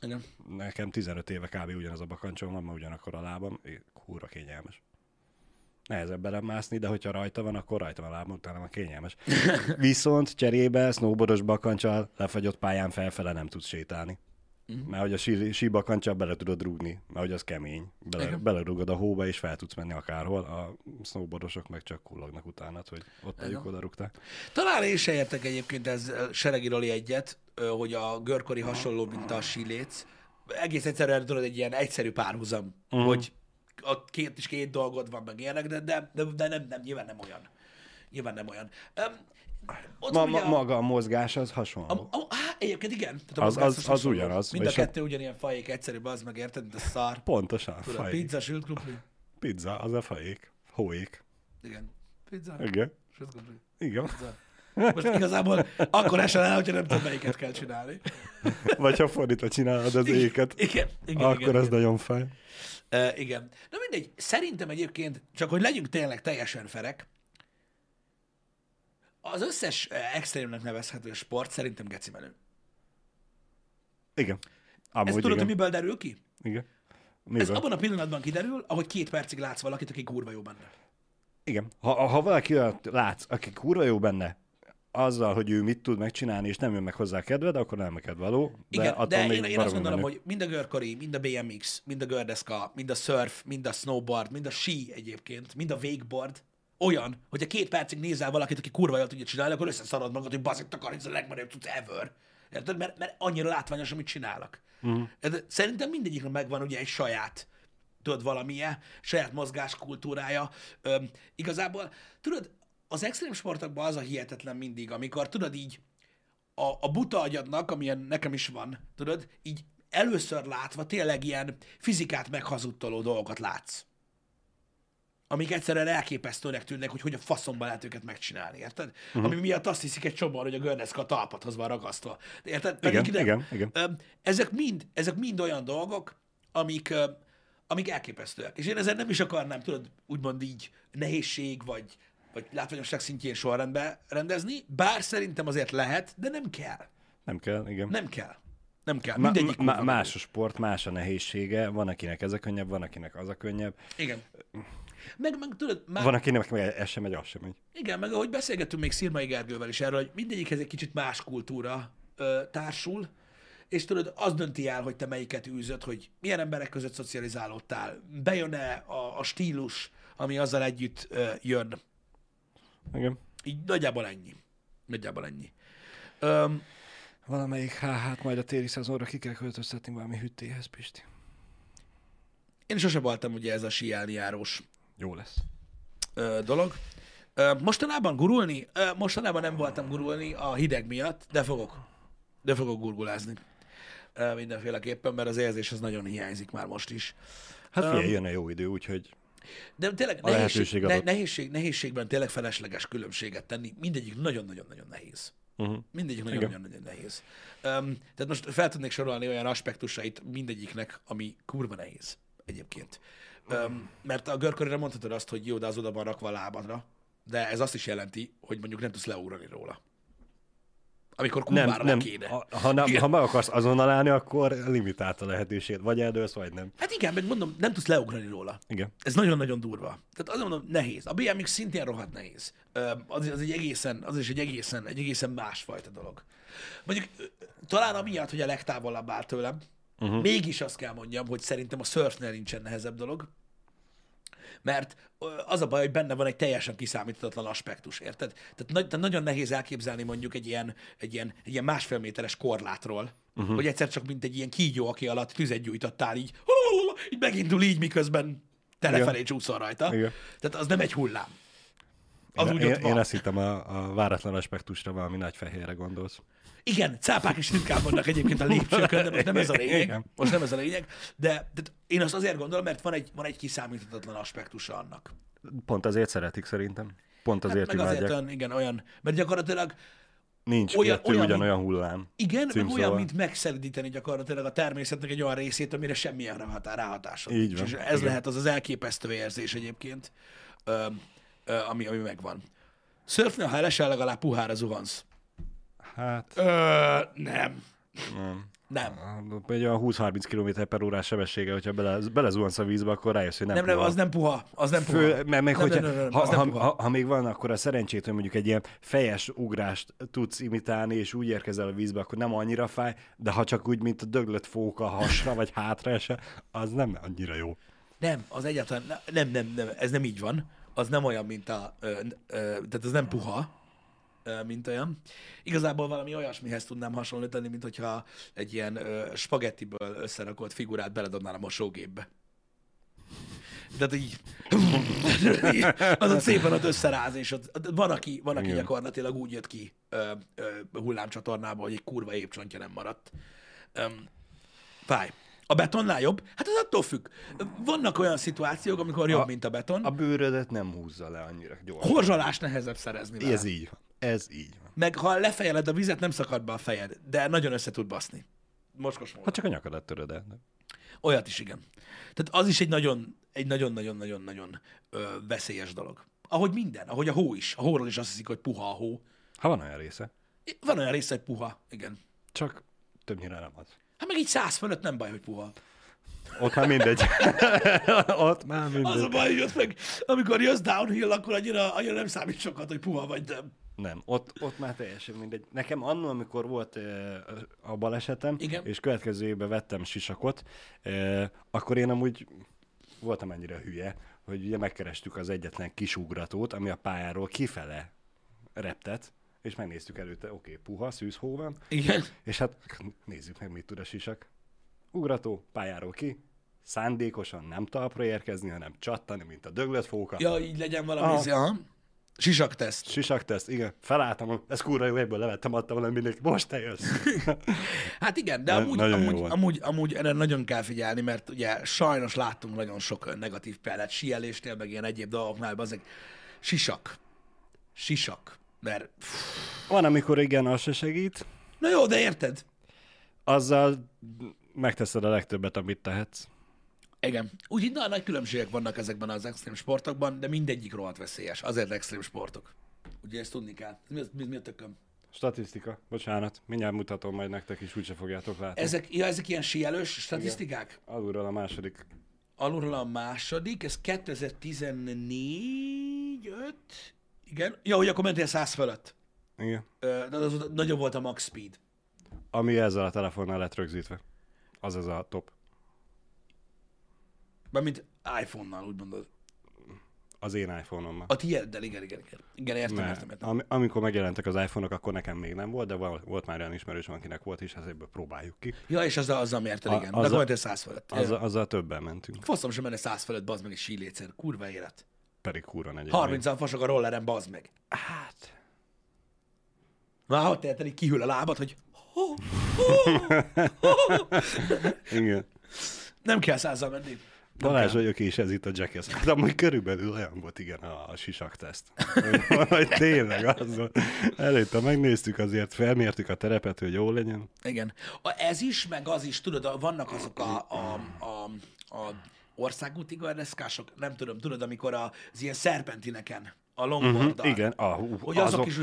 Igen. Nekem 15 éve kb. Ugyanaz a bakancsom van, mert ugyanakkor a lábam. Kúra kényelmes. nehezebb belemászni, de hogyha rajta van, akkor rajta van a lábon, utána kényelmes. Viszont cserébe snowboardos bakancsal lefagyott pályán felfele nem tudsz sétálni. Mert hogy a síbakancsal bele tudod rúgni, mert hogy az kemény. Belerúgod a hóba, és fel tudsz menni akárhol. A snowboardosok meg csak kullognak utána, hogy ott eljük, oda rúgták. Talán én se értek egyébként ez Seregi Roli egyet, hogy a görkori hasonló, mint a síléc. Egész egyszerűen tudod, egy ilyen egyszerű párhuzam, hogy a két dolgod van, meg ilyenek, de nem, nyilván nem olyan. Nyilván nem olyan. Maga a mozgás az hasonló. Egyébként igen. Az ugyanaz. Mind a kettő ugyanilyen faék, egyszerűbb az, meg érted, mint a szar. Pontosan. Tudod, faék. Pizza, sült krumpli. Pizza, az a faék. Hóék. Igen. Pizza. Igen. Sült krumpli. Igen. Pizza. Most igazából akkor esel el, hogyha nem tudom, melyiket kell csinálni. Vagy ha fordítva csinálod az éket. Igen. Akkor ez nagyon fáj. Igen. Na mindegy, szerintem egyébként, csak hogy legyünk tényleg teljesen ferek, az összes extrémnek nevezhető sport szerintem gecimenő. Igen. Ez tudod, hogy miből derül ki? Igen. Miből? Ez abban a pillanatban kiderül, ahogy 2 percig látsz valakit, aki kurva jó benne. Igen. Ha valaki látsz, aki kurva jó benne, azzal, hogy ő mit tud megcsinálni, és nem jön meg hozzá kedved, akkor nem neked való. De igen, de én azt gondolom, hogy mind a görkori, mind a BMX, mind a gördeszka, mind a surf, mind a snowboard, mind a sí egyébként, mind a wakeboard, olyan, hogyha 2 percig nézel valakit, aki kurva jól tudja csinálni, akkor összeszarod magad, hogy baszik, takarítsd a legmenőbb tudsz ever. Érted? Mert annyira látványos, amit csinálnak. Szerintem mindegyiknek megvan ugye egy saját, tudod, valamilyen, saját mozgáskultúrája. Igazából, tudod, az extrém sportokban az a hihetetlen mindig, amikor tudod így a buta agyadnak, amilyen nekem is van, tudod, így először látva tényleg ilyen fizikát meghazudtoló dolgokat látsz. Amik egyszerűen elképesztőnek tűnnek, hogy a faszomban lehet őket megcsinálni, érted? Ami miatt azt hiszik egy csomóan, hogy a gördeszka a talpadhoz van ragasztva. Érted? Igen. Ezek mind olyan dolgok, amik elképesztőek. És én ezen nem is akarnám, tudod, úgymond így nehézség, vagy látványosság szintjén sorrendbe rendezni, bár szerintem azért lehet, de nem kell. Nem kell, igen. Nem kell. Más a sport, más a nehézsége. Van, akinek ez a könnyebb, van, akinek az a könnyebb. Igen. Meg tudod, már... Van, akinek meg ez sem megy, az sem megy. Igen, meg ahogy beszélgettünk még Szirmai Gergővel is erről, hogy mindegyikhez egy kicsit más kultúra társul, és tudod, az dönti el, hogy te melyiket űzöd, hogy milyen emberek között szocializálódtál, bejön-e a stílus, ami azzal együtt jön. Igen. Így nagyjából ennyi. Valamelyik, hát majd a téli szezonra ki kell költöztetni valami hüttéhez, Pisti. Én sose voltam ugye ez a síelni járós. Jó lesz. Dolog. Mostanában gurulni? Mostanában nem voltam gurulni a hideg miatt, de fogok. De fogok gurgulázni. Mindenféleképpen, mert az érzés az nagyon hiányzik már most is. Hát figyelj, jön a jó idő, úgyhogy... De tényleg nehézségben tényleg felesleges különbséget tenni. Mindegyik nagyon-nagyon-nagyon nehéz. Mindegyik nagyon-nagyon nehéz. Tehát most fel tudnék sorolni olyan aspektusait mindegyiknek, ami kurva nehéz egyébként. Mert a görkörre mondhatod azt, hogy jó, de az oda van rakva a lábadra, de ez azt is jelenti, hogy mondjuk nem tudsz leugrani róla. Amikor kurvára kéne. Ha meg akarsz azonnal állni, akkor limitált a lehetőség. Vagy eldőlsz, vagy nem. Hát igen, mert mondom, nem tudsz leugrani róla. Igen. Ez nagyon-nagyon durva. Tehát azt mondom, nehéz. A BMX szintén rohadt nehéz. Az is egy egészen másfajta dolog. Mondjuk talán amiatt, hogy a legtávolabb áll tőlem, mégis azt kell mondjam, hogy szerintem a surfnél nincsen nehezebb dolog, mert az a baj, hogy benne van egy teljesen kiszámíthatatlan aspektus, érted? Tehát nagyon nehéz elképzelni mondjuk egy ilyen 1,5 méteres korlátról, hogy egyszer csak mint egy ilyen kígyó, aki alatt tüzet gyújtottál, így megindul így, miközben telefelé csúszol rajta. Igen. Tehát az nem egy hullám. Én azt hittem a váratlan aspektusra valami nagy fehérre gondolsz. Igen, cápák is ritkán vannak egyébként a lépcsőkön, de most nem ez a lényeg. De én azt azért gondolom, mert van egy kiszámíthatatlan aspektusa annak. Pont azért szeretik szerintem. Pont azért imádják. Meg azért olyan, mert gyakorlatilag nincs ugyanolyan hullám. Igen, meg olyan, mint megszelidíteni gyakorlatilag a természetnek egy olyan részét, amire semmilyen ráhatása. Így van. És ez lehet az elképesztő érzés egyébként, ami megvan. Szörfnél, ha elesel, legalább puhára zuhansz. Hát... Nem. Nem. Egy olyan 20-30 km/h sebessége, hogyha belezuhansz a vízbe, akkor rájössz, hogy nem puha. Az nem puha. Ha még van, akkor a szerencsét, hogy mondjuk egy ilyen fejes ugrást tudsz imitálni, és úgy érkezel a vízbe, akkor nem annyira fáj, de ha csak úgy, mint a döglött fóka hasra, vagy hátra esel, az nem annyira jó. Nem, az egyáltalán, nem, ez nem így van. Az nem olyan, mint a, tehát ez nem puha, mint olyan. Igazából valami olyasmihez tudnám hasonlítani, mint hogyha egy ilyen spagettiből összerakott figurát beledobnál a mosógépbe. Tehát így azon szépen ott összeráz, és ott van, aki gyakorlatilag úgy jött ki hullámcsatornába, hogy egy kurva épcsontja nem maradt. Fáj. A betonnál jobb? Hát az attól függ. Vannak olyan szituációk, amikor jobb, mint a beton. A bőrödet nem húzza le annyira gyorsan. Horzsolás nehezebb szerezni vele. Ez így van. Meg ha lefejeled a vizet, nem szakad be a fejed, de nagyon össze tud baszni. Mocskos módon. Hát csak a nyakadat töröd el. Olyat is, igen. Tehát az is egy nagyon-nagyon veszélyes dolog. Ahogy minden, ahogy a hó is. A hóról is azt hiszik, hogy puha a hó. Ha van olyan része. Van olyan része, hogy puha, igen. Csak többnyire nem az. Hát meg így 100 fölött nem baj, hogy puha. Ott már mindegy. Az a baj, hogy ott meg, amikor jössz downhill, akkor annyira nem számít sokat, hogy puha vagy, nem. Ott már teljesen mindegy. Nekem annól, amikor volt a balesetem, igen, és következő évben vettem sisakot, akkor én amúgy voltam annyira hülye, hogy ugye megkerestük az egyetlen kisugratót, ami a pályáról kifele reptett, és megnéztük előtte, oké, puha, szűz hó van. Igen. És hát nézzük meg, mit tud a sisak. Ugrató, pályáról ki, szándékosan nem talpra érkezni, hanem csattani, mint a döglött fóka. Ja, így legyen valami. Sisakteszt. Sisakteszt, igen. Felálltam, ez kurva jó, ebből levettem, adtam volna mindenki, most te jössz. Hát igen, de amúgy erre nagyon kell figyelni, mert ugye sajnos láttunk nagyon sok negatív példát, síelésnél, meg ilyen egyéb dolgoknál, azért sisak. Mert... Van, amikor igen, az se segít. Na jó, de érted? Azzal megteszed a legtöbbet, amit tehetsz. Igen. Úgyhogy nagyon nagy különbségek vannak ezekben az extrém sportokban, de mindegyik rohadt veszélyes. Azért extrém sportok. Ugye ezt tudni kell. Mi a tököm? Statisztika. Bocsánat. Mindjárt mutatom majd nektek is, úgyse fogjátok látni. Ezek ilyen síelős statisztikák? Igen. Alulról a második. Ez 2014-5... Igen. Ja, hogy akkor mentél 100 fölött. Igen. Az nagyobb volt a max speed. Ami ezzel a telefonnal lett rögzítve. Az ez a top. Mármint iPhone-nal, úgy mondod. Az én iPhone-ommal. A tiéddel, igen. Igen, értem. Amikor megjelentek az iPhone-ok, akkor nekem még nem volt, de volt már olyan ismerősöm, akinek volt, és ezért próbáljuk ki. Ja, és azzal mérted, igen. De akkor mentél 100 fölött. Azzal többen mentünk. Faszom sem menne 100 fölött, bazd meg, és sílétszer. Kurva élet. Pedig kurva negyed. 30-an fasok a rolleren, bazd meg. Hát. Már ott érteni, kihűl a lábad, hogy Igen. Nem kell 100-al menni. Balázs vagyok, és ez itt a Jackass. Hát amúgy körülbelül olyan volt, igen, a sisakteszt. Vagy tényleg azon. Előtte megnéztük, azért felmértük a terepet, hogy jól legyen. Igen. Ez is, meg az is, tudod, vannak azok a országúti gardeszkások, nem tudom, tudod, amikor az ilyen szerpentineken, a longboarddal. Igen, hogy azok is...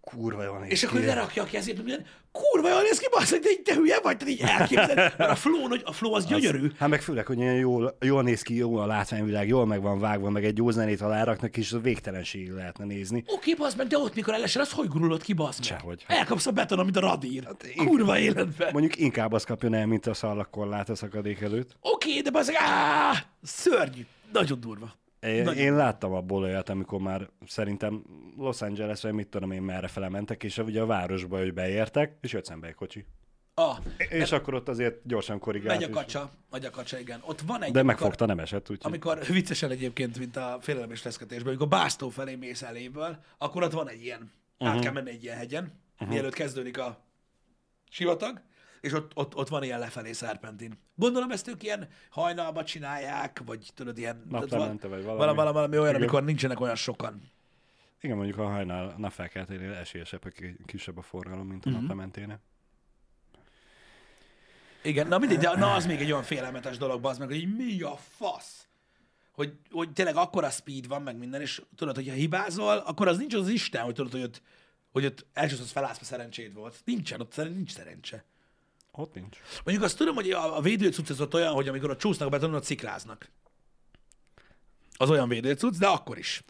Kurva jól néz ki. És akkor lerakja a kezét, hogy kurva jól néz ki, basszak, de így te hülye vagy, te így elképzeled. Mert a flow az gyönyörű. Hát meg főleg, hogy ilyen jól néz ki, jó a látványvilág, jól meg van vágva, meg egy jó zenét aláraknak, és a végtelenségig lehetne nézni. Oké, bassz meg, de ott mikor elesel, az hogy gurulod ki, bassz meg? Sehogy. Elkapsz a betonon, mint a radír. Hát kurva életben. Mondjuk inkább azt kapjon el, mint a szallagkorlát a szakadék előtt. Oké, de bassz meg, szörnyű. Nagyon durva. Én láttam abból olyat, amikor már szerintem Los Angeles, vagy mit tudom én, merre felementek, és ugye a városba, hogy beértek, és jött szembe egy kocsi. És akkor ott azért gyorsan korrigált. Megy a kacsa, igen. Ott van egy... De megfogta, nem esett, úgyhogy... Amikor viccesen egyébként, mint a félelem és leszketésben, amikor Básztó felé mész eléből, akkor ott van egy ilyen, át kell menni egy ilyen hegyen, mielőtt kezdődik a sivatag, és ott van ilyen lefelé szerpentin. Gondolom, ezt ők ilyen hajnalba csinálják, vagy tudod, ilyen... Naplemente vagy valami olyan, igen, amikor nincsenek olyan sokan. Igen, mondjuk a hajnal napfelkelténél esélyesebb, kisebb a forgalom, mint a naplementénél. Igen, na mindegy, de na az még egy olyan félelmetes dolog, bazd meg, hogy mi a fasz? Hogy tényleg akkora speed van, meg minden, és tudod, hogyha hibázol, akkor az nincs az Isten, hogy tudod, hogy ott elsőször felállsz, mert szerencséd volt. Nincsen, ott nincs szerencse. Ott nincs. Mondjuk azt tudom, hogy a védőcucc az ott olyan, hogy amikor a csúsznak be tanulnak, szikráznak. Az olyan védőcucc, de akkor is.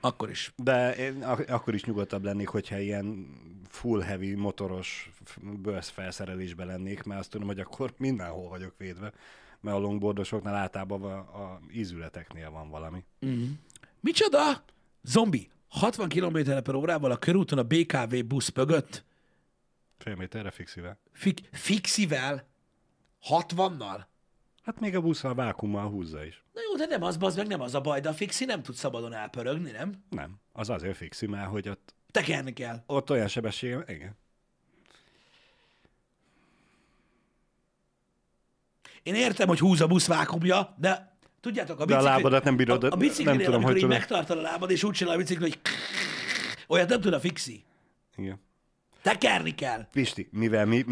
Akkor is. De én akkor is nyugodtabb lennék, hogyha ilyen full heavy, motoros bősz felszerelésben lennék, mert azt tudom, hogy akkor mindenhol vagyok védve, mert a longboardosoknál általában a ízületeknél van valami. Mm-hmm. Micsoda? Zombi! 60 km/h a körúton a BKV busz mögött. Fél méterre fixivel. Fixivel? 60-nal? Hát még a busz a vákuummal húzza is. Na jó, de nem az, bazd meg, nem az a baj, de a fixi nem tud szabadon elpörögni, nem? Nem. Az azért fixi, mert hogy ott... Tekerni kell. Ott olyan sebességem, igen. Én értem, hogy húz a busz vákuumja, de tudjátok, a bicikli... De a lábadat nem bírod, a biciklinél, nem tudom, hogy így megtartod a lábad, és úgy csinál a bicikli, hogy olyat nem tud a fixi. Igen. Tekerni kell. Pisti, mivel mi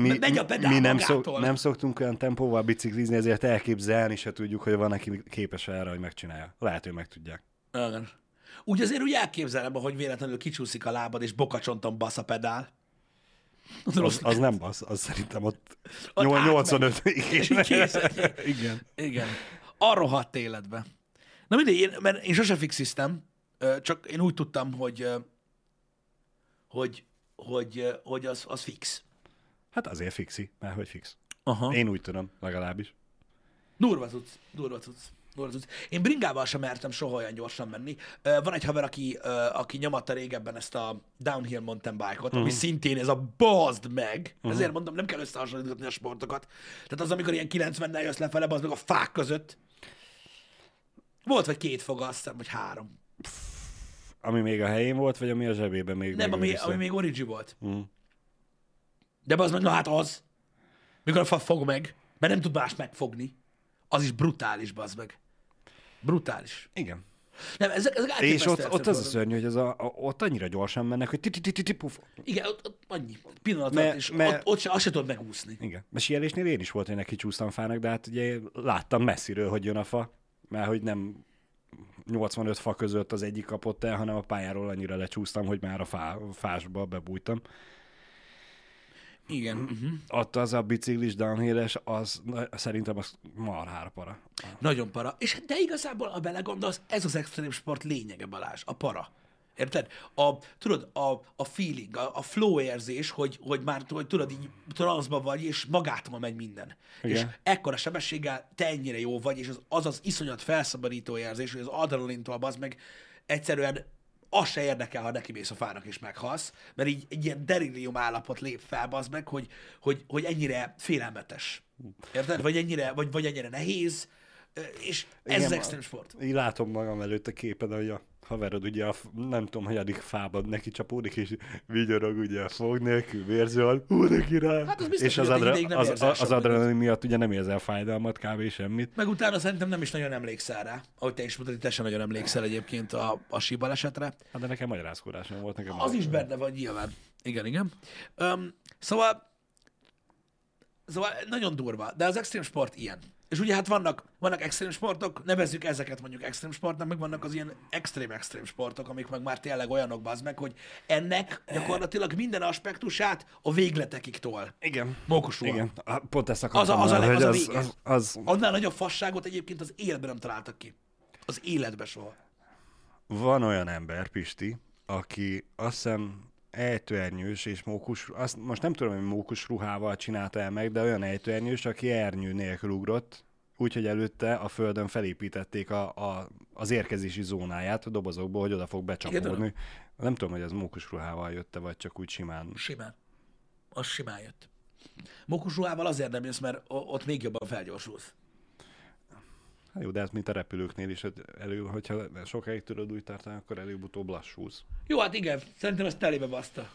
nem szoktunk olyan tempóval biciklizni, ezért elképzelni se tudjuk, hogy van neki képes erre, hogy megcsinálja. Lehet, hogy megtudják. Igen. Úgy azért úgy elképzelem, hogy véletlenül kicsúszik a lábad, és bokacsonton basz a pedál. Az nem basz, az szerintem ott 85. Igen. A rohadt életbe. Na mindegy, mert én sose fixiztem, csak én úgy tudtam, hogy az fix. Hát azért fixi, mert hogy fix. Aha. Én úgy tudom, legalábbis. Durva tudsz. Én bringával sem mertem soha olyan gyorsan menni. Van egy haver, aki nyomatta régebben ezt a downhill mountain bike-ot, ami szintén ez a bazd meg. Ezért mondom, nem kell összehasonlítani a sportokat. Tehát az, amikor ilyen 90-nel jössz lefele, bazd meg a fák között. Volt vagy 2 foga, azt hiszem, vagy 3. Ami még a helyén volt, vagy ami a zsebében még? Nem, ami még origi volt. Mm. De az meg, na hát az, mikor a fa fog meg, mert nem tud mást megfogni, az is brutális, bazd meg. Brutális. Igen. Nem, ezek és ott az a szörnyű, hogy ott annyira gyorsan mennek, hogy ti-ti-ti-ti-puf. Igen, ott annyi pillanat alatt, és ott azt se tudod megúszni. Igen. Mert síelésnél én is volt, hogy neki csúsztam fának, de hát ugye láttam messziről, hogy jön a fa, mert hogy nem... 85 fa között az egyik kapott el, hanem a pályáról annyira lecsúsztam, hogy már a fásba bebújtam. Igen. Ott az a biciklis downhill-es, az szerintem az marhára para. Nagyon para. És de igazából, ha belegondolsz, ez az extrém sport lényege, Balázs, a para. Érted? Tudod, a feeling, a flow érzés, hogy már tudod, így transzban vagy, és magától megy minden. Igen. És ekkora sebességgel te ennyire jó vagy, és az iszonyat felszabadító érzés, hogy az adrenalintól az meg egyszerűen az se érdekel, ha nekimész a fának és meghalsz, mert így egy ilyen delirium állapot lép fel, az meg, hogy ennyire félelmetes. Érted? Vagy ennyire nehéz, és ez igen, az extrém sport. Így látom magam előtt a képen, hogy a haverod ugye nem tudom, hogy addig fában neki csapódik, és vigyorog ugye a fog nélkül, vérzőan, hú, de király! Hát az biztos, és az adrenalin miatt ugye nem érzel fájdalmat, kb. Semmit. Meg utána szerintem nem is nagyon emlékszel rá, ahogy te is mutatod, te sem nagyon emlékszel egyébként a síbalesetre. Hát de nekem magyarázkodás nem volt. Nekem az is benne van, nyilván. Igen. Szóval nagyon durva, de az extrém sport ilyen. És ugye hát vannak extrém sportok, nevezzük ezeket mondjuk extrém sportnak, meg vannak az ilyen extrém sportok, amik meg már tényleg olyanok, bazd meg, hogy ennek gyakorlatilag minden aspektusát a végletekig tol. Igen. Mókosul. Igen. Pont ezt akartam. Az annál nagyobb fasságot egyébként az életben nem találtak ki. Az életben soha. Van olyan ember, Pisti, aki azt hiszem ejtőernyős és mókus, azt most nem tudom, hogy mókus ruhával csinálta el meg, de olyan ejtőernyős, aki ernyő nélkül ugrott, úgyhogy előtte a földön felépítették az érkezési zónáját a dobozokból, hogy oda fog becsapódni. Igen, nem tudom, hogy az mókus ruhával jött-e, vagy csak úgy simán. Simán. Az simán jött. Mókus ruhával azért nem jössz, mert ott még jobban felgyorsulsz. Hát jó, de hát mint a repülőknél is, hogyha sokáig tudod úgy tartani, akkor előbb-utóbb lassulsz. Jó, hát igen, szerintem ezt telébe baszta.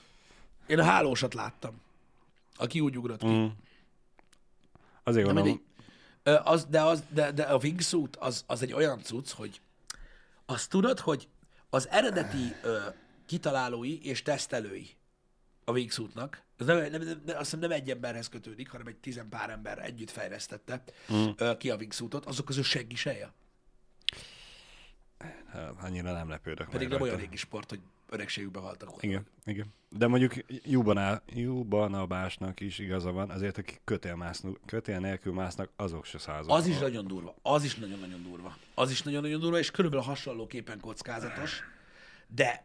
Én a hálósat láttam, aki úgy ugrott ki. Mm. Azért gondolom. De a wingsuit az egy olyan cucc, hogy azt tudod, hogy az eredeti kitalálói és tesztelői a wingsuitnak, az nem, azt hiszem nem egy emberhez kötődik, hanem egy 10 pár ember együtt fejlesztette ki a wingsuitot, azok közül senki se él. annyira nem lepődök. Pedig nem olyan régi sport, hogy öregségükbe haltak volna. Igen, igen. De mondjuk Jubanabásnak is igaza van, azért akik kötél nélkül másznak, azok se százal. Az is nagyon durva. Az is nagyon-nagyon durva. Az is nagyon-nagyon durva, és körülbelül hasonlóképpen kockázatos. De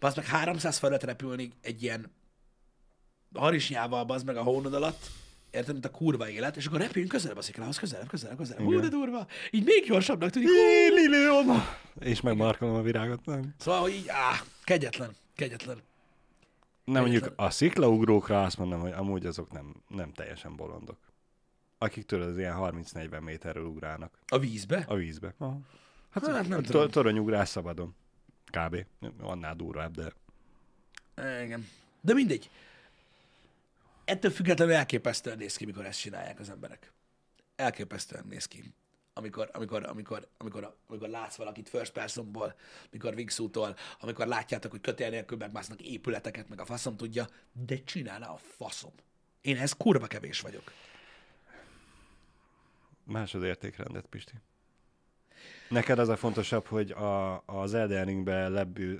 bazd meg 300 felett repülni egy ilyen harisnyával, bazd meg a hónod alatt, érted, mint a kurva élet, és akkor repüljünk közelebb a sziklához, közelebb. Hú, de durva! Így még gyorsabbnak tűnik. És megmarkolom a virágot, nem? Szóval, hogy így, kegyetlen. Nem, mondjuk a sziklaugrókra azt mondom, hogy amúgy azok nem teljesen bolondok. Akik tőled az ilyen 30-40 méterről ugrálnak. A vízbe? A vízbe. Aha. Hát nem tudom. Toronyugrás szabadon. Kb. Annál durvább, de... Igen. De mindegy. Ettől függetlenül elképesztően néz ki, mikor ezt csinálják az emberek. Elképesztően néz ki. Amikor látsz valakit first personból, mikor wingsuitol, amikor látjátok, hogy kötél nélkül megmásznak épületeket, meg a faszom tudja, de csinálna a faszom. Én ehhez kurva kevés vagyok. Más az értékrendet, Pisti. Neked az a fontosabb, hogy az Elden Ringbe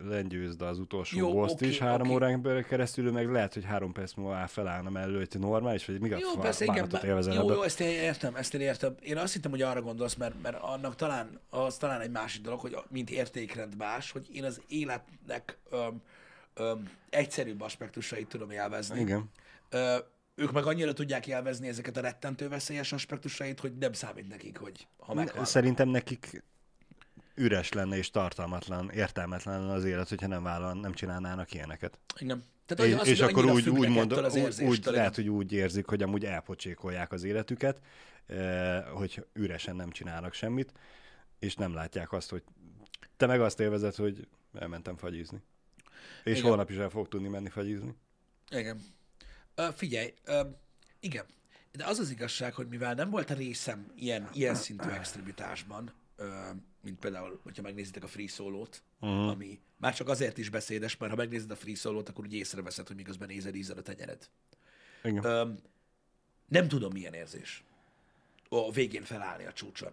legyőzd az utolsó boss-t is három órán keresztül, meg lehet, hogy 3 perc múlva felállnom elő, hogy normális, vagy még a bánatot élvezel ebben. Jó, ezt én értem. Én azt hittem, hogy arra gondolsz, mert annak talán egy másik dolog, hogy mint értékrend más, hogy én az életnek egyszerűbb aspektusait tudom élvezni. Igen. Ők meg annyira tudják élvezni ezeket a rettentő veszélyes aspektusait, hogy nem számít nekik, hogy ha meghalnak. Szerintem nekik üres lenne és tartalmatlan, értelmetlen az élet, hogyha nem csinálnának ilyeneket. Igen. Tehát és akkor lehet, hogy úgy érzik, hogy amúgy elpocsékolják az életüket, hogy üresen nem csinálnak semmit, és nem látják azt, hogy te meg azt élvezed, hogy elmentem fagyizni. És igen. Holnap is el fog tudni menni fagyizni. Igen. Figyelj, igen, de az igazság, hogy mivel nem volt a részem ilyen szintű extremitásban, mint például, hogyha megnézitek a Free Solo-t, ami már csak azért is beszédes, mert ha megnézed a Free Solo-t, akkor úgy észreveszed, hogy miközben ízzel a tenyered. Igen. Nem tudom, milyen érzés a végén felállni a csúcson.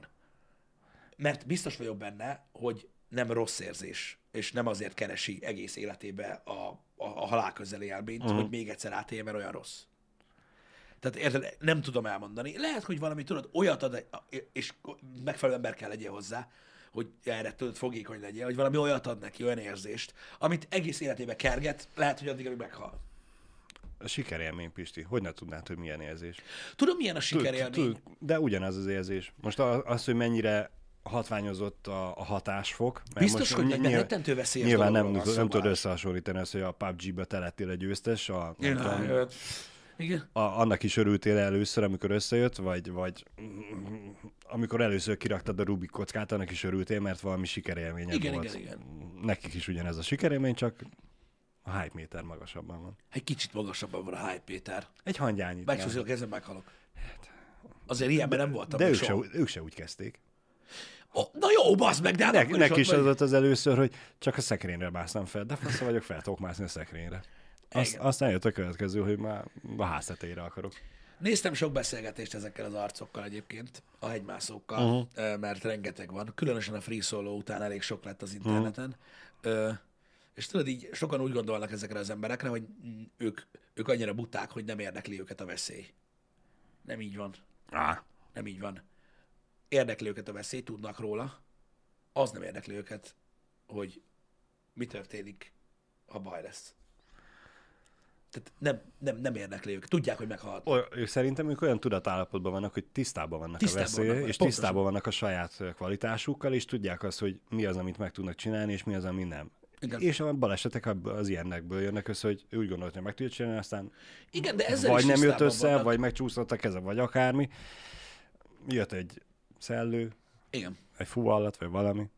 Mert biztos vagyok benne, hogy nem rossz érzés, és nem azért keresi egész életébe a halál közeli élményt, hogy még egyszer átélje, mert olyan rossz. Tehát érted, nem tudom elmondani. Lehet, hogy valami, tudod, olyat ad, és megfelelő ember kell legyél hozzá, hogy erre tudod, fogékony legyél, hogy valami olyat ad neki, olyan érzést, amit egész életébe kerget, lehet, hogy addig, amíg meghal. A sikerélmény, Pisti. Hogy ne tudnád, hogy milyen érzés? Tudom, milyen a sikerélmény. De ugyanaz az érzés. Most az, hogy mennyire hatványozott a hatásfok. Biztos, hogy egy rettentő veszélyes dologról van szó. Nyilván nem tudod összehasonlítani azt, hogy a PUBG-be te lettél egy győztes. Annak is örültél először, amikor összejött, vagy amikor először kiraktad a Rubik kockát, annak is örültél, mert valami sikerélményed volt. Igen. Nekik is ugyanez a sikerélmény, csak a hype méter magasabban van. Egy kicsit magasabban van a hype méter. Egy hangyányit. Megcsúszol a kezem, meghalok. Azért ilyenben nem voltam. De ők se úgy kezdték. Oh, na jó, bassz meg, de hát neki is az ott az először, hogy csak a szekrényre másztam fel, de faszra vagyok, fel tudok mászni a szekrényre. Aztán jött a következő, hogy már a háztetejére akarok. Néztem sok beszélgetést ezekkel az arcokkal egyébként, a hegymászókkal, mert rengeteg van. Különösen a Free Solo után elég sok lett az interneten. És tudod, így sokan úgy gondolnak ezekre az emberekre, hogy ők annyira buták, hogy nem érdekli őket a veszély. Nem így van. Nem így van. Érdekli őket a veszély, tudnak róla, az nem érdekli őket, hogy mi történik, ha baj lesz. Tehát nem érdekli őket. Tudják, hogy meghalhatnak. Ők szerintem ők olyan tudatállapotban vannak, hogy tisztában vannak a veszélyek, és tisztában vannak a saját kvalitásukkal, és tudják azt, hogy mi az, amit meg tudnak csinálni, és mi az, ami nem. Igen. És a balesetek az ilyennekből jönnek össze, hogy úgy gondolt, hogy meg tudja csinálni, aztán igen, de ezzel vagy nem jött össze, vannak. Vagy megcsúszott a keze, vagy akármi. Jött egy szellő, igen. Egy fúvallat, vagy valami.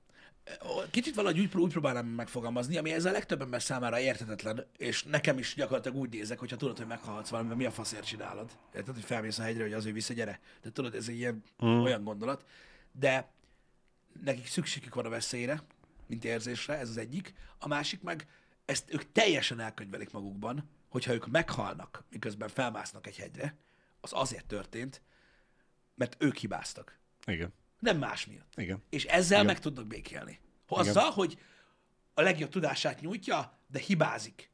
Kicsit valahogy úgy próbálom megfogalmazni, ami ez a legtöbb ember számára érthetetlen, és nekem is gyakorlatilag úgy nézek, hogyha tudod, hogy meghalhatsz valami, mi a faszért csinálod. Érted, hogy felmész a hegyre, hogy azért vissza, gyere. De tudod, ez egy ilyen olyan gondolat. De nekik szükségük van a veszélyre, mint érzésre, ez az egyik. A másik meg, ezt ők teljesen elkönyvelik magukban, hogyha ők meghalnak, miközben felmásznak egy hegyre, az azért történt, mert ők hibáztak. Igen. Nem más miatt. Igen. És ezzel meg tudnak békélni. Azzal, igen, hogy a legjobb tudását nyújtja, de hibázik.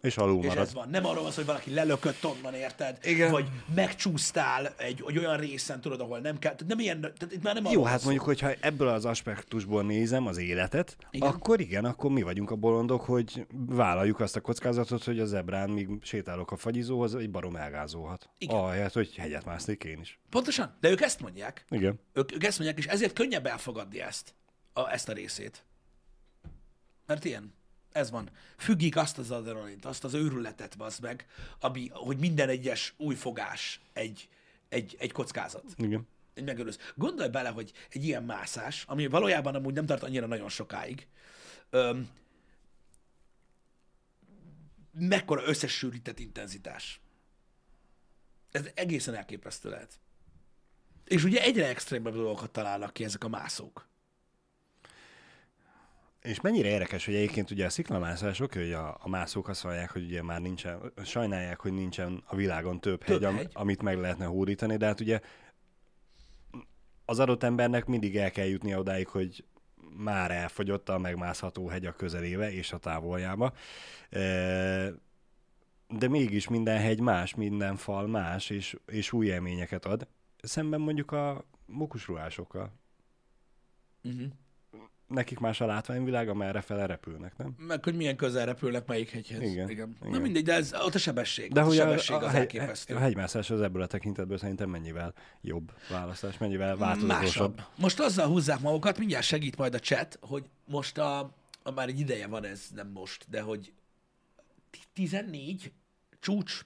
És alul marad. És ez van. Nem arról van, hogy valaki lelökött onnan, érted? Igen. Vagy megcsúsztál egy olyan részen, tudod, ahol nem kell. Tehát nem ilyen, tehát itt már nem jó, hát mondjuk, hogyha ebből az aspektusból nézem az életet, igen, akkor igen, akkor mi vagyunk a bolondok, hogy vállaljuk azt a kockázatot, hogy a zebrán, míg sétálok a fagyizóhoz, egy barom elgázolhat. Igen. Ahelyett, hogy hegyet másznék én is. Pontosan. De ők ezt mondják. Igen. Ők ezt mondják, és ezért könnyebb elfogadni ezt a részét. Mert ilyen. Ez van. Függik azt az adrenalint, azt az őrületet, bassz meg, ami, hogy minden egyes új fogás egy kockázat. Igen. Egy megölősz. Gondolj bele, hogy egy ilyen mászás, ami valójában amúgy nem tart annyira nagyon sokáig, mekkora összesűrített intenzitás. Ez egészen elképesztő lehet. És ugye egyre extrémebb dolgokat találnak ki ezek a mászók. És mennyire érdekes, hogy egyébként ugye a sziklamászások, hogy a mászók azt mondják, hogy ugye már nincsen, sajnálják, hogy nincsen a világon több hegy, amit meg lehetne hódítani, de hát ugye az adott embernek mindig el kell jutnia odáig, hogy már elfogyott a megmászható hegy a közelébe és a távoljába. De mégis minden hegy más, minden fal más, és új élményeket ad. Szemben mondjuk a mókusruhásokkal. Mhm. Nekik más a látványvilág, amerre fele repülnek, nem? Meg hogy milyen közel repülnek melyik hegyhez. Igen. Na mindegy, de ez ott a sebesség. De hogy a elképesztő. A hegymászás az ebből a tekintetből szerintem mennyivel jobb választás, mennyivel változatosabb. Másabb. Most azzal húzzák magukat, mindjárt segít majd a chat, hogy most már egy ideje van ez, nem most, de hogy 14 csúcs,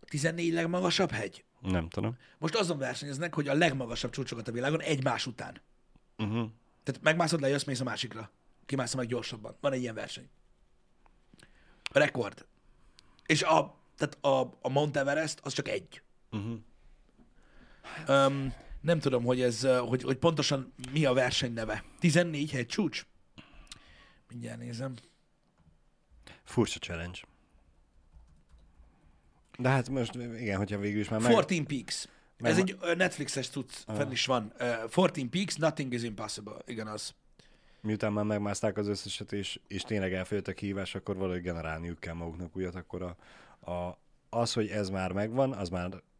14 legmagasabb hegy. Nem tudom. Most azon versenyeznek, hogy a legmagasabb csúcsokat a világon egymás után. Uh-huh. Tehát megmászod le, jössz, mész a másikra. Kimászod meg gyorsabban. Van egy ilyen verseny. A rekord. És tehát a Mount Everest az csak egy. Uh-huh. Nem tudom, hogy ez, hogy pontosan mi a verseny neve. 14 hegy csúcs. Mindjárt nézem. Furcsa challenge. De hát most igen, hogyha végül is már meg... 14 peaks. Ez egy Netflixes cucc, fenn is van. 14 peaks, nothing is impossible. Igen, az. Miután már megmászták az összeset, és tényleg elfogyott a kihívás, akkor valahogy generálniuk kell maguknak újat, akkor az, hogy ez már megvan, az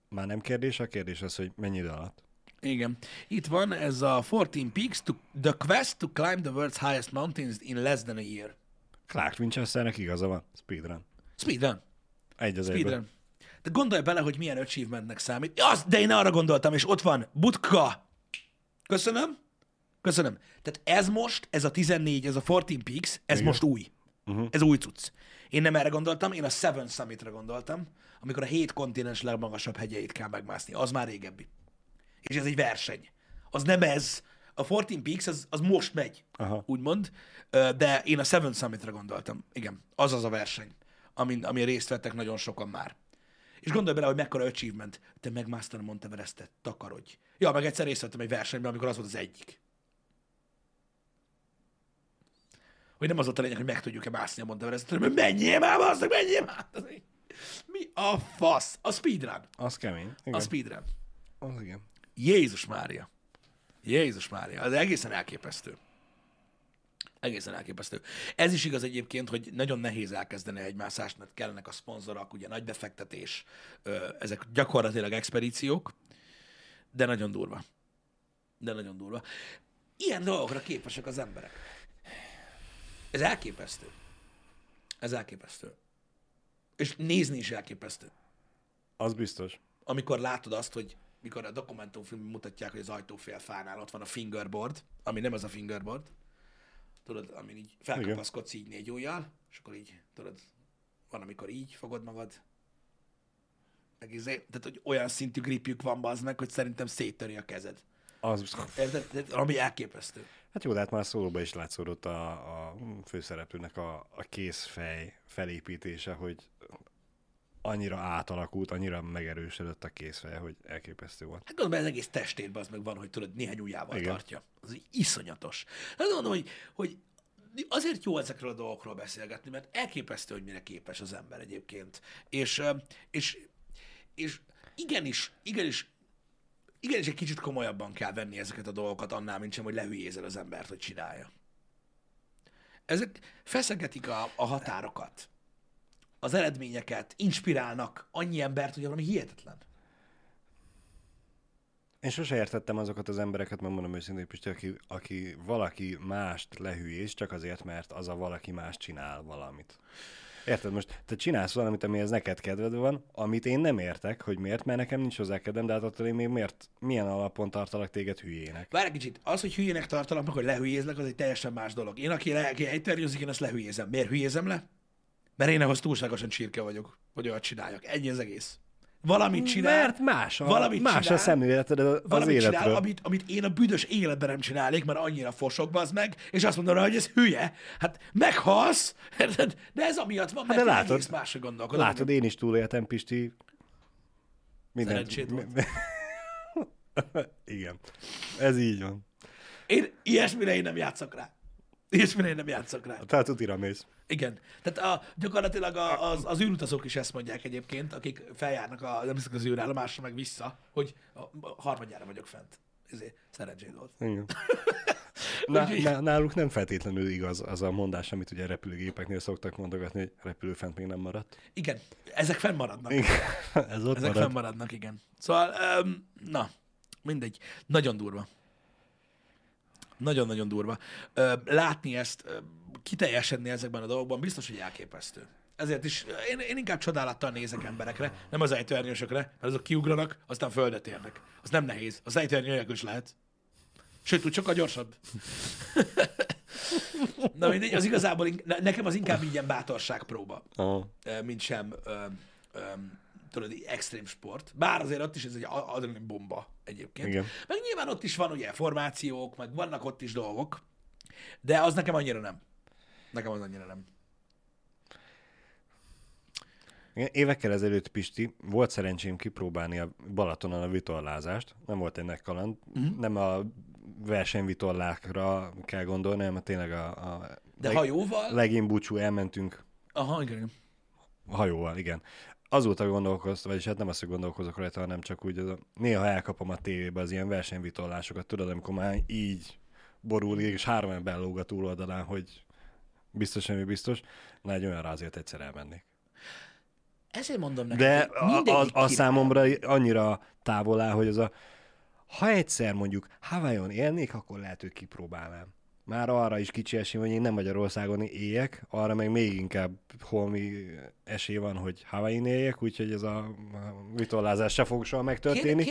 már nem kérdés, a kérdés az, hogy mennyi idő alatt. Igen. Itt van ez a 14 peaks, the quest to climb the world's highest mountains in less than a year. Clark Winchesternek igaza van. Speedrun. Speedrun. Egy az egyben. De gondolj bele, hogy milyen achievementnek számít. Az, de én arra gondoltam, és ott van. Butka! Köszönöm. Tehát ez most, ez a 14, ez a 14 peaks, ez igen, most új. Uh-huh. Ez új cucc. Én nem erre gondoltam, én a Seven Summitra gondoltam, amikor a 7 kontinens legmagasabb hegyeit kell megmászni. Az már régebbi. És ez egy verseny. Az nem ez. A 14 peaks, az most megy, úgymond. De én a Seven Summitra gondoltam. Igen, az a verseny, amin részt vettek nagyon sokan már. És gondolj bele, hogy mekkora achievement. Te megmásztad a Mount Everestet, takarodj. Ja, meg egyszer részt vettem egy versenyben, amikor az volt az egyik. Hogy nem az volt a lényeg, hogy meg tudjuk-e mászni a Mount Everestet, hanem menjél már, basszak, menjél már! Mi a fasz? A speedrun. Az kemény. Igen. A speedrun. Az igen. Jézus Mária. Ez egészen elképesztő. Ez is igaz egyébként, hogy nagyon nehéz elkezdeni egy mászást, mert kellenek a szponzorok, ugye nagy befektetés, ezek gyakorlatilag expedíciók, de nagyon durva. Ilyen dolgokra képesek az emberek. Ez elképesztő. És nézni is elképesztő. Az biztos. Amikor látod azt, hogy mikor a dokumentumfilmben mutatják, hogy az ajtófélfánál ott van a fingerboard, ami nem az a fingerboard, tudod, amin így felkapaszkodsz így 4 ujjal, és akkor így, tudod, van, amikor így fogod magad. Tehát, hogy olyan szintű gripjük van, bazd meg, hogy szerintem széttöri a kezed. Az... Ami elképesztő. Hát jó, de hát már szólóban is látszódott a főszereplőnek a kézfej felépítése, hogy annyira átalakult, annyira megerősödött a kézfej, hogy elképesztő volt. Hát gondolom, ez egész testében az meg van, hogy tudod, néhány ujjával tartja. Az iszonyatos. Hát gondolom, hogy azért jó ezekről a dolgokról beszélgetni, mert elképesztő, hogy mire képes az ember egyébként. És igenis igenis egy kicsit komolyabban kell venni ezeket a dolgokat annál, mint sem, hogy lehülyézel az embert, hogy csinálja. Ezek feszegetik a határokat, az eredményeket, inspirálnak annyi embert, hogy valami hihetetlen. Én sose értettem azokat az embereket, megmondom őszintén, Pisti, aki valaki mást lehülyéz, csak azért, mert az a valaki más csinál valamit. Érted? Most te csinálsz valamit, amihez neked kedved van, amit én nem értek, hogy miért, mert nekem nincs hozzá kedvem, de hát attól én még miért, milyen alapon tartalak téged hülyének? Várj egy kicsit, az, hogy hülyének tartalak, meg hogy lehülyézlek, az egy teljesen más dolog. Én, aki helyterjőzik, én azt lehülyézem. Miért hülyézem le? Mert én ahhoz túlságosan csirke vagyok, hogy olyat csináljak. Ennyi az egész. Valamit csinál. Mert más a szemléleted az valamit életről. Csinál, amit én a büdös életben nem csinálnék, mert annyira fosok, bazd meg, és azt mondom rá, hogy ez hülye. Hát meghalsz, érted? De ez amiatt van, mert hát látod, egész másra gondolkodom. Látod, én is túléltem, Pisti. Szerencsét volt. Igen. Ez így van. Ilyesmire én nem játszok rá. Tehát utira mész. Igen. Tehát gyakorlatilag az űrutazók is ezt mondják egyébként, akik feljárnak nem hiszem az űrállomásra meg vissza, hogy harmadjára vagyok fent. Ezért szerencséd volt. Igen. Náluk nem feltétlenül igaz az a mondás, amit ugye repülőgépeknél szoktak mondogatni, hogy repülő fent még nem maradt. Igen. Ezek fennmaradnak. Igen. Fennmaradnak, igen. Szóval, mindegy. Nagyon durva. Nagyon-nagyon durva. Látni ezt, kiteljesedni ezekben a dolgokban biztos, hogy elképesztő. Ezért is én inkább csodálattal nézek emberekre, nem az ejtőernyősökre, mert azok kiugranak, aztán földet érnek. Az nem nehéz. Az ejtőernyő nélkül is lehet. Sőt, úgy sokkal gyorsabb. Na mindegy, az igazából nekem az inkább ilyen bátorságpróba, mint sem extrém sport. Bár azért ott is ez egy adrenalin bomba egyébként. Igen. Meg nyilván ott is van ugye formációk, meg vannak ott is dolgok, de az nekem annyira nem. Évekkel ezelőtt, Pisti, volt szerencsém kipróbálni a Balatonon a vitorlázást. Nem volt egy nagy kaland. Mm-hmm. Nem a versenyvitorlákra kell gondolni, hanem tényleg leginbúcsú elmentünk. Aha, igen. Hajóval, igen. Azóta gondolkoztam, vagyis hát nem azt, hogy gondolkozok rajta, hanem csak úgy, néha elkapom a tévébe az ilyen versenyvitorlásokat, tudod, amikor már így borul, és három ember lóg a túloldalán, hogy biztos, semmi biztos. Na, egy olyanra azért egyszer elmennék. Ezért mondom neked, de a számomra annyira távol áll, hogy ha egyszer mondjuk Hawaiion élnék, akkor lehet, hogy kipróbálnám. Már arra is kicsi esély, hogy én nem Magyarországon éljek, arra meg még inkább holmi esély van, hogy Hawaii-n éljek, úgyhogy ez a vitorlázás se fog soha megtörténni.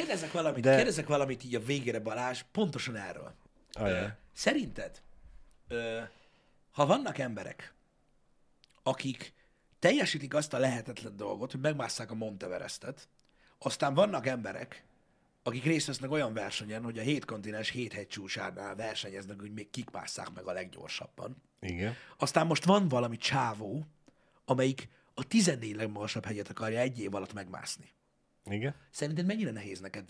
Kérdezek valamit így a végére, Balázs, pontosan erről. Szerinted, ha vannak emberek, akik teljesítik azt a lehetetlen dolgot, hogy megmásszák a Mount Everestet, aztán vannak emberek, akik részt vesznek olyan versenyen, hogy a 7 kontinens 7 hegy csúcsánál versenyeznek, hogy még kik másszák meg a leggyorsabban. Igen. Aztán most van valami csávó, amelyik a 14 legmagasabb hegyet akarja egy év alatt megmászni. Igen. Szerinted mennyire nehéz neked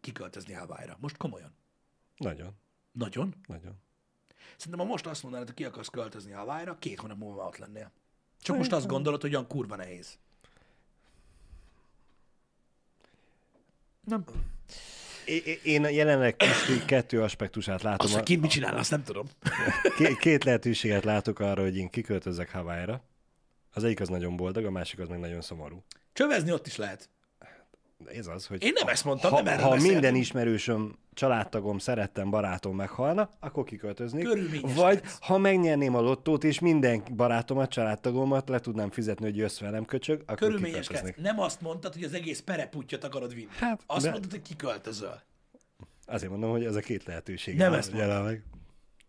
kiköltözni Hawaii-ra? Most komolyan. Nagyon. Nagyon? Nagyon. Szerintem, ha most azt mondanád, hogy ki akarsz költözni Hawaii-ra, 2 hónap múlva ott lennél. Csak most azt gondolod, hogy olyan kurva nehéz. Nem. Én jelenleg kettő aspektusát látom. Azt, ki mit csinál, azt nem tudom. Két lehetőséget látok arra, hogy én kiköltözzek Hawaii-ra. Az egyik az nagyon boldog, a másik az meg nagyon szomorú. Csövezni ott is lehet. Ez az, hogy én nem ezt mondtam, nem erről beszéltem. Ha minden ismerősöm, családtagom, szerettem, barátom meghalna, akkor kiköltöznék. Vagy ha megnyerném a lottót, és minden barátomat, családtagomat le tudnám fizetni, hogy jössz velem, köcsög, akkor kiköltöznék. Nem azt mondtad, hogy az egész pereputtyot akarod vinni. Hát, azt mondtad, hogy kiköltözöl. Azért mondom, hogy ez a két lehetőség.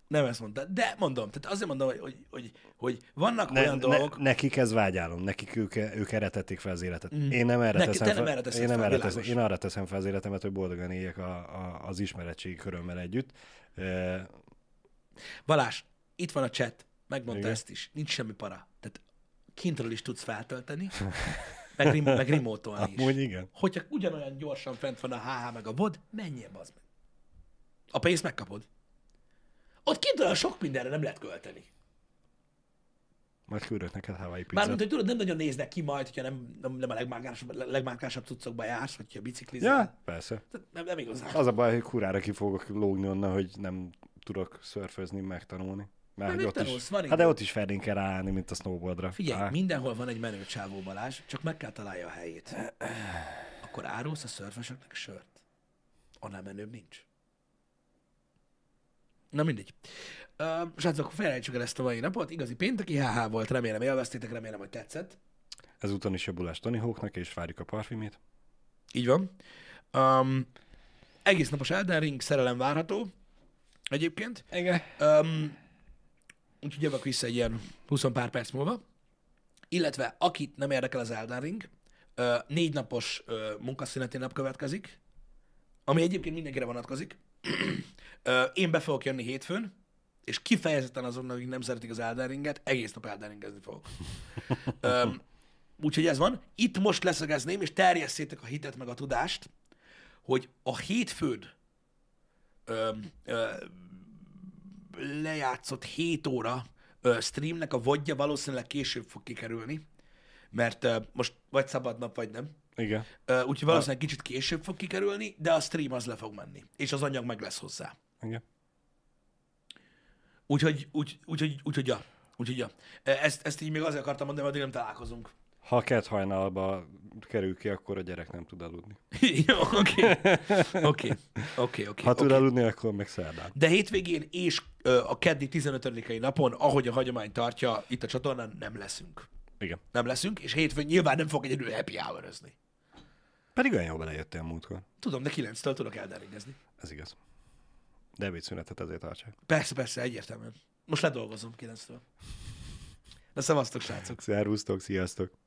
Nem ezt mondtad, de mondom, tehát azért mondom, hogy vannak olyan dolgok... Nekik ez vágyálom, nekik ők erre tették fel az életet. Mm. Én nem erre teszem fel az életemet, hogy boldogan éljek az ismeretségi körömmel együtt. Balázs, itt van a chat, megmondta ezt is, nincs semmi para. Tehát kintről is tudsz feltölteni, meg remote-olni is. Amúgy igen. Hogyha ugyanolyan gyorsan fent van a HH meg a VOD, menjél, bazd meg. A pénzt megkapod. Ott kint olyan sok mindenre nem lehet költeni. Majd küldök neked Hawaii pizzát. Mármint, hogy tudod, nem nagyon néznek ki majd, hogyha nem a legmárkásabb cuccokba jársz, hogyha biciklizol. Ja, persze. Nem igazán. Az a baj, hogy kurára ki fogok lógni onnan, hogy nem tudok szörfözni, megtanulni. Mert ott tanulsz, is, hát de ott is ferdén kell ráállni, mint a snowboardra. Figyelj, mindenhol van egy menő csávó, Balázs, csak meg kell találja a helyét. Akkor árulsz a szörfösöknek sört. Annál menőbb nincs. Na mindegy. Srácok, felejtsük el ezt a mai napot. Igazi pénteki HH volt, remélem élveztétek, remélem, hogy tetszett. Ezúton is jobbulás Tony Hawknak, és várjuk a parfümét. Így van. Egész napos Elden Ring, szerelem várható egyébként. Igen. Úgyhogy jövök vissza egy ilyen 20 pár perc múlva. Illetve akit nem érdekel az Elden Ring, 4 napos munkaszüneti nap következik, ami egyébként mindenkire vonatkozik. Én be fogok jönni hétfőn, és kifejezetten azoknak, akik nem szeretik az Elden Ringet, egész nap Elden Ringezni fogok. Úgyhogy ez van. Itt most leszögezném, és terjesszétek a hitet meg a tudást, hogy a hétfőn lejátszott 7 óra streamnek a vodja valószínűleg később fog kikerülni, mert most vagy szabad nap, vagy nem. Igen. Úgyhogy valószínűleg kicsit később fog kikerülni, de a stream az le fog menni, és az anyag meg lesz hozzá. Igen. Úgyhogy ja. Ezt így még azért akartam mondani, addig nem találkozunk. Ha kett hajnalba kerül ki, akkor a gyerek nem tud aludni. Jó, oké. Ha tud aludni, akkor meg szerdán. De hétvégén és a keddi 15-i napon, ahogy a hagyomány tartja, itt a csatornán nem leszünk. Igen. Nem leszünk, és hétfőn nyilván nem fog egyedül happy hour-özni. Pedig olyan jól belejöttél múltkor. Tudom, de 9-től tudok elderégezni. Ez igaz. De ebédszünetet azért tartsák. Persze, egyértelműen. Most ledolgozom 9-től. De szevasztok, srácok. Szervusztok, sziasztok.